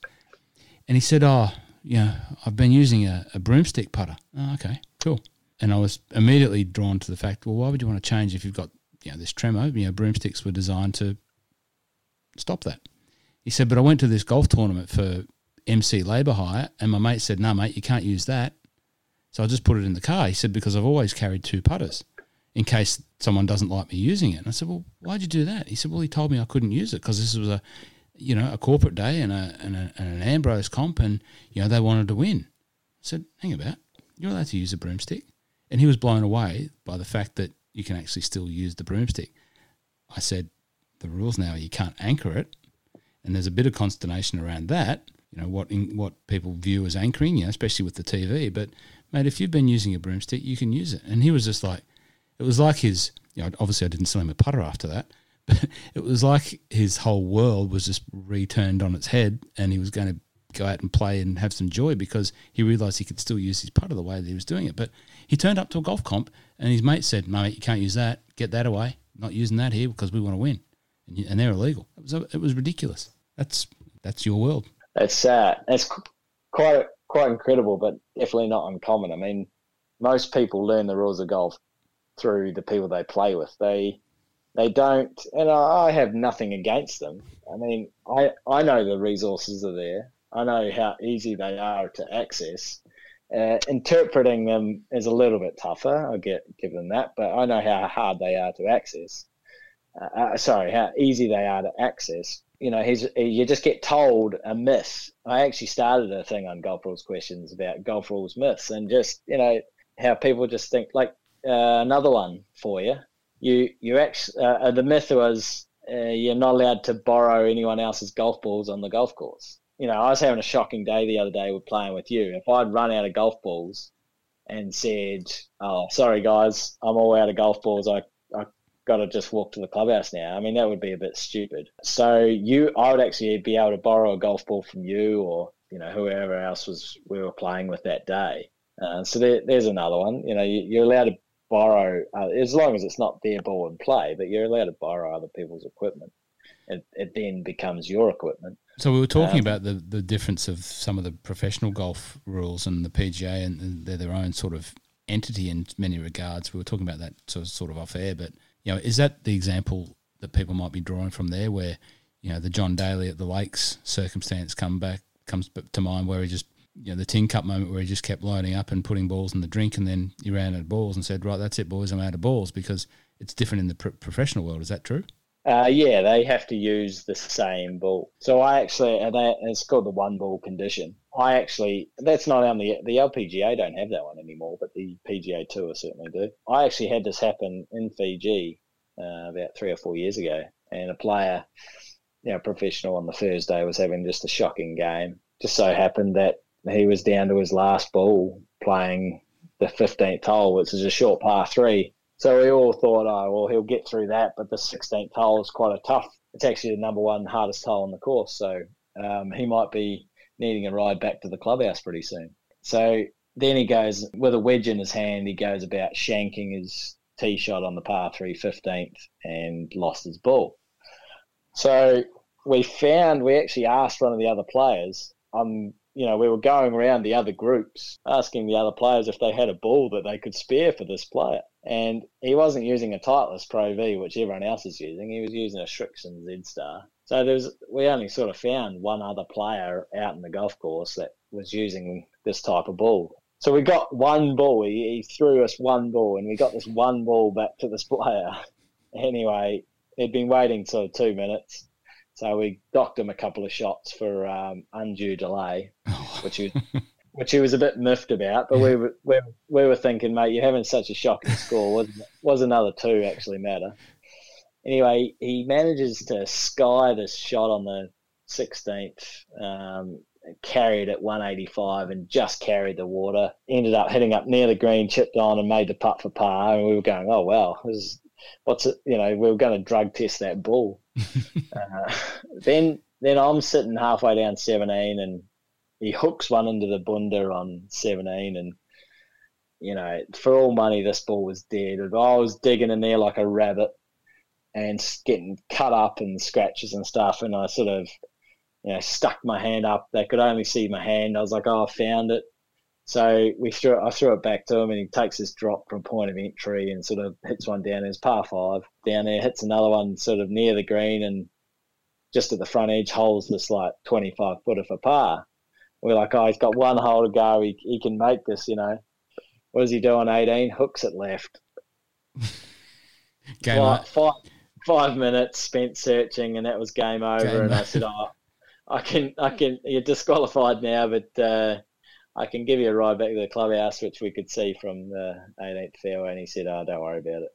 And he said, oh, you know, I've been using a, a broomstick putter. Oh, okay, cool. And I was immediately drawn to the fact, well, why would you want to change if you've got, you know, this tremor? You know, broomsticks were designed to stop that. He said, but I went to this golf tournament for M C labour hire and my mate said, no, mate, you can't use that. So I just put it in the car. He said, because I've always carried two putters in case someone doesn't like me using it. And I said, well, why'd you do that? He said, well, he told me I couldn't use it because this was a, you know, a corporate day and, a, and, a, and an Ambrose comp and, you know, they wanted to win. I said, hang about, you're allowed to use a broomstick. And he was blown away by the fact that you can actually still use the broomstick. I said, the rules now are you can't anchor it. And there's a bit of consternation around that, you know, what in, what people view as anchoring, you know, especially with the T V. But, mate, if you've been using a broomstick, you can use it. And he was just like, it was like his, you know, obviously I didn't sell him a putter after that, but it was like his whole world was just returned on its head and he was going to go out and play and have some joy because he realised he could still use his putter the way that he was doing it. But he turned up to a golf comp and his mate said, mate, you can't use that, get that away, not using that here because we want to win. And, you, and they're illegal. It was, it was ridiculous. That's that's your world. That's uh, that's quite quite incredible, but definitely not uncommon. I mean, most people learn the rules of golf through the people they play with. They they don't, and I, I have nothing against them. I mean, I, I know the resources are there. I know how easy they are to access. Uh, interpreting them is a little bit tougher. I get give them that, but I know how hard they are to access. Uh, sorry, how easy they are to access. You know, he's you just get told a myth. I actually started a thing on Golf Rules Questions about golf rules myths and just, you know, how people just think, like, uh, another one for you. You you actually, uh, the myth was uh, you're not allowed to borrow anyone else's golf balls on the golf course. You know, I was having a shocking day the other day with playing with you. If I'd run out of golf balls and said, oh, sorry, guys, I'm all out of golf balls, I got to just walk to the clubhouse now. I mean, that would be a bit stupid. So you, I would actually be able to borrow a golf ball from you or, you know, whoever else was we were playing with that day. Uh, so there, there's another one. You know, you, you're allowed to borrow, uh, as long as it's not their ball and play, but you're allowed to borrow other people's equipment. It, it then becomes your equipment. So we were talking um, about the, the difference of some of the professional golf rules and the P G A, and they're their own sort of entity in many regards. We were talking about that sort of, sort of off air, but, you know, is that the example that people might be drawing from there where, you know, the John Daly at the Lakes circumstance come back comes to mind where he just, you know, the tin cup moment where he just kept loading up and putting balls in the drink, and then he ran out of balls and said, right, that's it, boys, I'm out of balls, because it's different in the pro- professional world. Is that true? Uh, yeah, they have to use the same ball. So I actually, it's called the one ball condition. I actually, that's not only, the L P G A don't have that one anymore, but the P G A Tour certainly do. I actually had this happen in Fiji uh, about three or four years ago, and a player, you know, professional on the Thursday was having just a shocking game. Just so happened that he was down to his last ball playing the fifteenth hole, which is a short par three. So we all thought, oh, well, he'll get through that, but the sixteenth hole is quite a tough. It's actually the number one hardest hole on the course, so um, he might be needing a ride back to the clubhouse pretty soon. So then he goes, with a wedge in his hand, he goes about shanking his tee shot on the par three fifteenth and lost his ball. So we found, we actually asked one of the other players, um, you know, we were going around the other groups asking the other players if they had a ball that they could spare for this player. And he wasn't using a Titleist Pro V, which everyone else is using. He was using a Shrixon Z Star. So there was, we only sort of found one other player out in the golf course that was using this type of ball. So we got one ball. He, he threw us one ball, and we got this one ball back to this player. Anyway, he'd been waiting sort of two minutes. So we docked him a couple of shots for um, undue delay, which he was... which he was a bit miffed about, but we were, we, we were thinking, mate, you're having such a shocking score. Was, was another two actually matter? Anyway, he manages to sky this shot on the sixteenth, um, carried at one eighty-five and just carried the water, ended up hitting up near the green, chipped on and made the putt for par. And we were going, oh, wow, this is, what's it? You know, we were going to drug test that ball. uh, then, then I'm sitting halfway down seventeen and he hooks one into the bunda on seventeen, and, you know, for all money, this ball was dead. I was digging in there like a rabbit and getting cut up and scratches and stuff, and I sort of, you know, stuck my hand up. They could only see my hand. I was like, oh, I found it. So we threw it, I threw it back to him, and he takes this drop from point of entry and sort of hits one down. There's par five down there, hits another one sort of near the green and just at the front edge, holes this like twenty-five footer for par. We're like, oh, he's got one hole to go. He he can make this, you know. What does he do on eighteen? Hooks it left. Game well, over. Five, five minutes spent searching, and that was game over. Game and over. I said, oh, I can, I can. You're disqualified now, but uh, I can give you a ride back to the clubhouse, which we could see from the eighteenth fairway. And he said, oh, don't worry about it.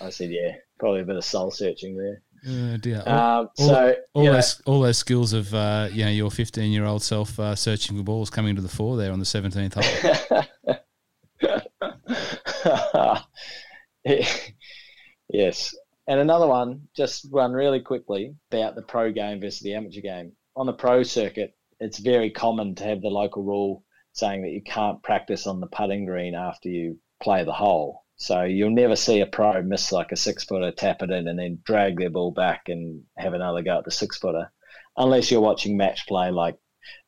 I said, yeah, probably a bit of soul searching there. Oh dear. All, um, all, so, all, yeah. those, all those skills of uh, you know, your fifteen-year-old self uh, searching for balls coming to the fore there on the seventeenth hole. Yes. And another one, just one really quickly, about the pro game versus the amateur game. On the pro circuit, it's very common to have the local rule saying that you can't practice on the putting green after you play the hole. So you'll never see a pro miss like a six-footer, tap it in, and then drag their ball back and have another go at the six-footer, unless you're watching match play like,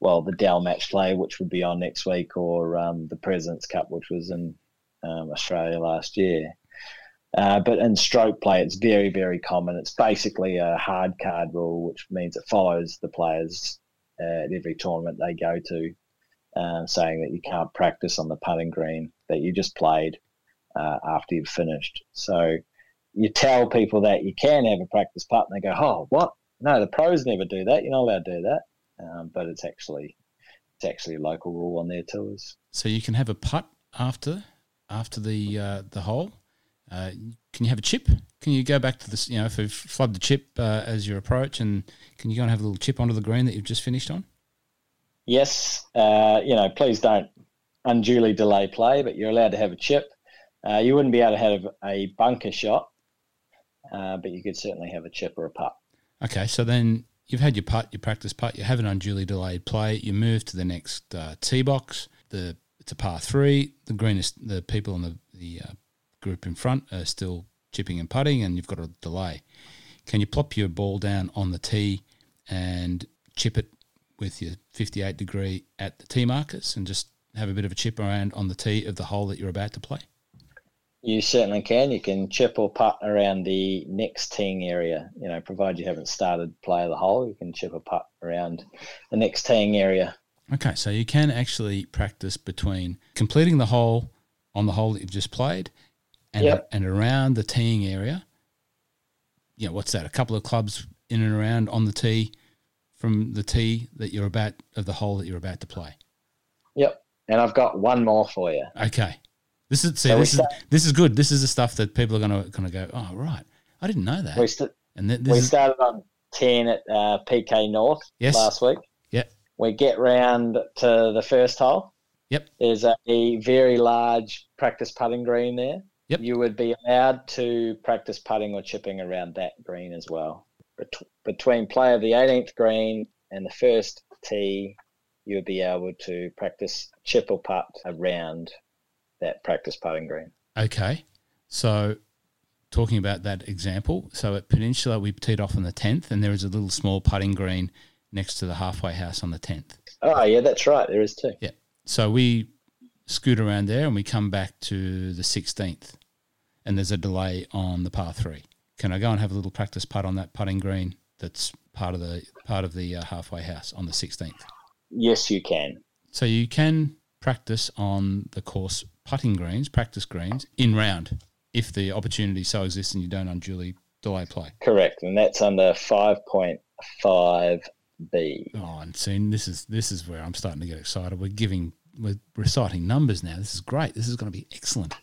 well, the Dell Match Play, which would be on next week, or um, the President's Cup, which was in um, Australia last year. Uh, but in stroke play, it's very, very common. It's basically a hard card rule, which means it follows the players uh, at every tournament they go to, uh, saying that you can't practice on the putting green that you just played. Uh, after you've finished. So you tell people that you can have a practice putt, and they go, oh, what? No, the pros never do that. You're not allowed to do that. Um, but it's actually it's actually a local rule on their tours. So you can have a putt after after the uh, the hole. Uh, can you have a chip? Can you go back to this, you know, if you've flubbed the chip uh, as your approach, and can you go and have a little chip onto the green that you've just finished on? Yes. Uh, you know, please don't unduly delay play, but you're allowed to have a chip. Uh, you wouldn't be able to have a bunker shot uh, but you could certainly have a chip or a putt. Okay, so then you've had your putt, your practice putt, you have an unduly delayed play, you move to the next uh, tee box, the it's a par three, the greenest, the people in the, the uh, group in front are still chipping and putting and you've got a delay. Can you plop your ball down on the tee and chip it with your fifty-eight degree at the tee markers and just have a bit of a chip around on the tee of the hole that you're about to play? You certainly can. You can chip or putt around the next teeing area. You know, provided you haven't started play of the hole, you can chip or putt around the next teeing area. Okay, so you can actually practice between completing the hole on the hole that you've just played and yep. and around the teeing area. Yeah, you know, what's that? A couple of clubs in and around on the tee from the tee that you're about of the hole that you're about to play. Yep, and I've got one more for you. Okay. This is see, so this start, is this is good. This is the stuff that people are going to going to go, oh right, I didn't know that. We, st- and th- this we is- started on ten at uh, P K North yes. last week. Yep. We get round to the first hole. Yep. There's a, a very large practice putting green there. Yep. You would be allowed to practice putting or chipping around that green as well. Bet- between play of the eighteenth green and the first tee, you would be able to practice chip or putt around that practice putting green. Okay. So talking about that example, so at Peninsula we teed off on the tenth and there is a little small putting green next to the halfway house on the tenth. Oh, yeah, that's right. There is too. Yeah. So we scoot around there and we come back to the sixteenth and there's a delay on the par three. Can I go and have a little practice putt on that putting green that's part of the part of the uh, halfway house on the sixteenth? Yes, you can. So you can practice on the course putting greens, practice greens, in round, if the opportunity so exists and you don't unduly delay play. Correct, and that's under five point five B. Oh, and soon this is this is where I'm starting to get excited. We're giving, we're reciting numbers now. This is great. This is going to be excellent.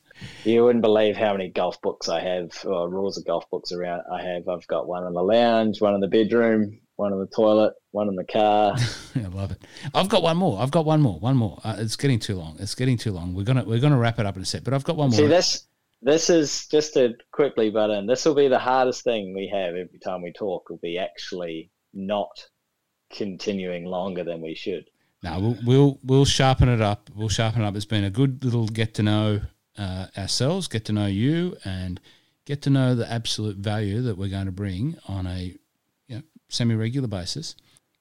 You wouldn't believe how many golf books I have, or rules of golf books around I have. I've got one in the lounge, one in the bedroom, one in the toilet, one in the car. I love it. I've got one more. I've got one more. One more. Uh, it's getting too long. It's getting too long. We're gonna we're gonna wrap it up in a sec. But I've got one more. See, this this is just to quickly butt in. This will be the hardest thing we have every time we talk. Will be actually not continuing longer than we should. No, we'll we'll we'll sharpen it up. We'll sharpen it up. It's been a good little get to know uh, ourselves, get to know you, and get to know the absolute value that we're going to bring on a semi-regular basis.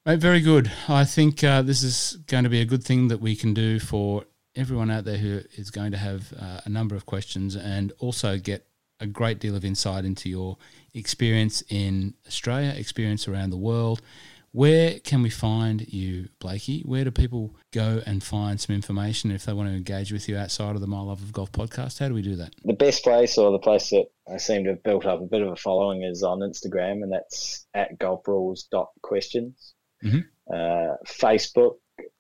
Mate, very good. I think uh, this is going to be a good thing that we can do for everyone out there who is going to have uh, a number of questions and also get a great deal of insight into your experience in Australia, experience around the world. Where can we find you, Blakey? Where do people go and find some information if they want to engage with you outside of the My Love of Golf podcast? How do we do that? The best place, or the place that I seem to have built up a bit of a following, is on Instagram, and that's at golf rules dot questions. Mm-hmm. Uh, Facebook,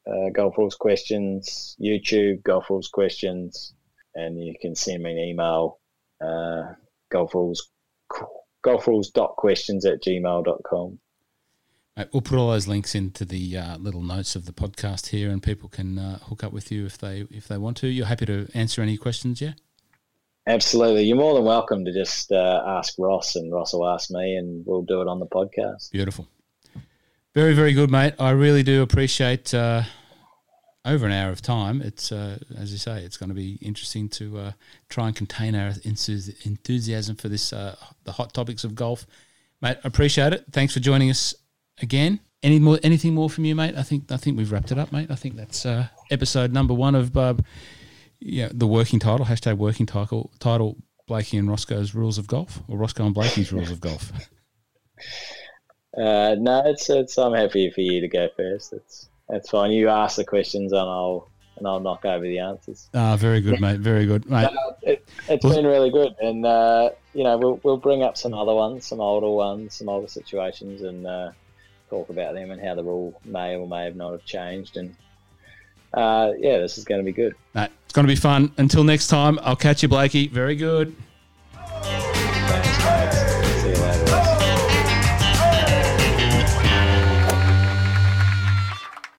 uh, Golf Rules Questions, YouTube, Golf Rules Questions, and you can send me an email, uh, golf rules dot questions at gmail dot com. We'll put all those links into the uh, little notes of the podcast here, and people can uh, hook up with you if they if they want to. You're happy to answer any questions, yeah? Absolutely. You're more than welcome to just uh, ask Ross, and Ross will ask me, and we'll do it on the podcast. Beautiful. Very, very good, mate. I really do appreciate uh, over an hour of time. It's uh, as you say, it's going to be interesting to uh, try and contain our enthusiasm for this uh, the hot topics of golf. Mate, appreciate it. Thanks for joining us. Again, any more, anything more from you, mate? I think I think we've wrapped it up, mate. I think that's uh, episode number one of uh, yeah the working title, hashtag working title, title Blakey and Roscoe's Rules of Golf, or Roscoe and Blakey's Rules of Golf. Uh, no, it's it's. I'm happy for you to go first. It's that's fine. You ask the questions, and I'll and I'll knock over the answers. Ah, very good, mate. Very good, mate. No, it, it's well, been really good, and uh, you know we'll we'll bring up some other ones, some older ones, some older situations, and. Uh, talk about them and how the rule may or may have not have changed, and uh yeah this is going to be good. Nah, it's going to be fun. Until next time, I'll catch you, Blakey. Very good.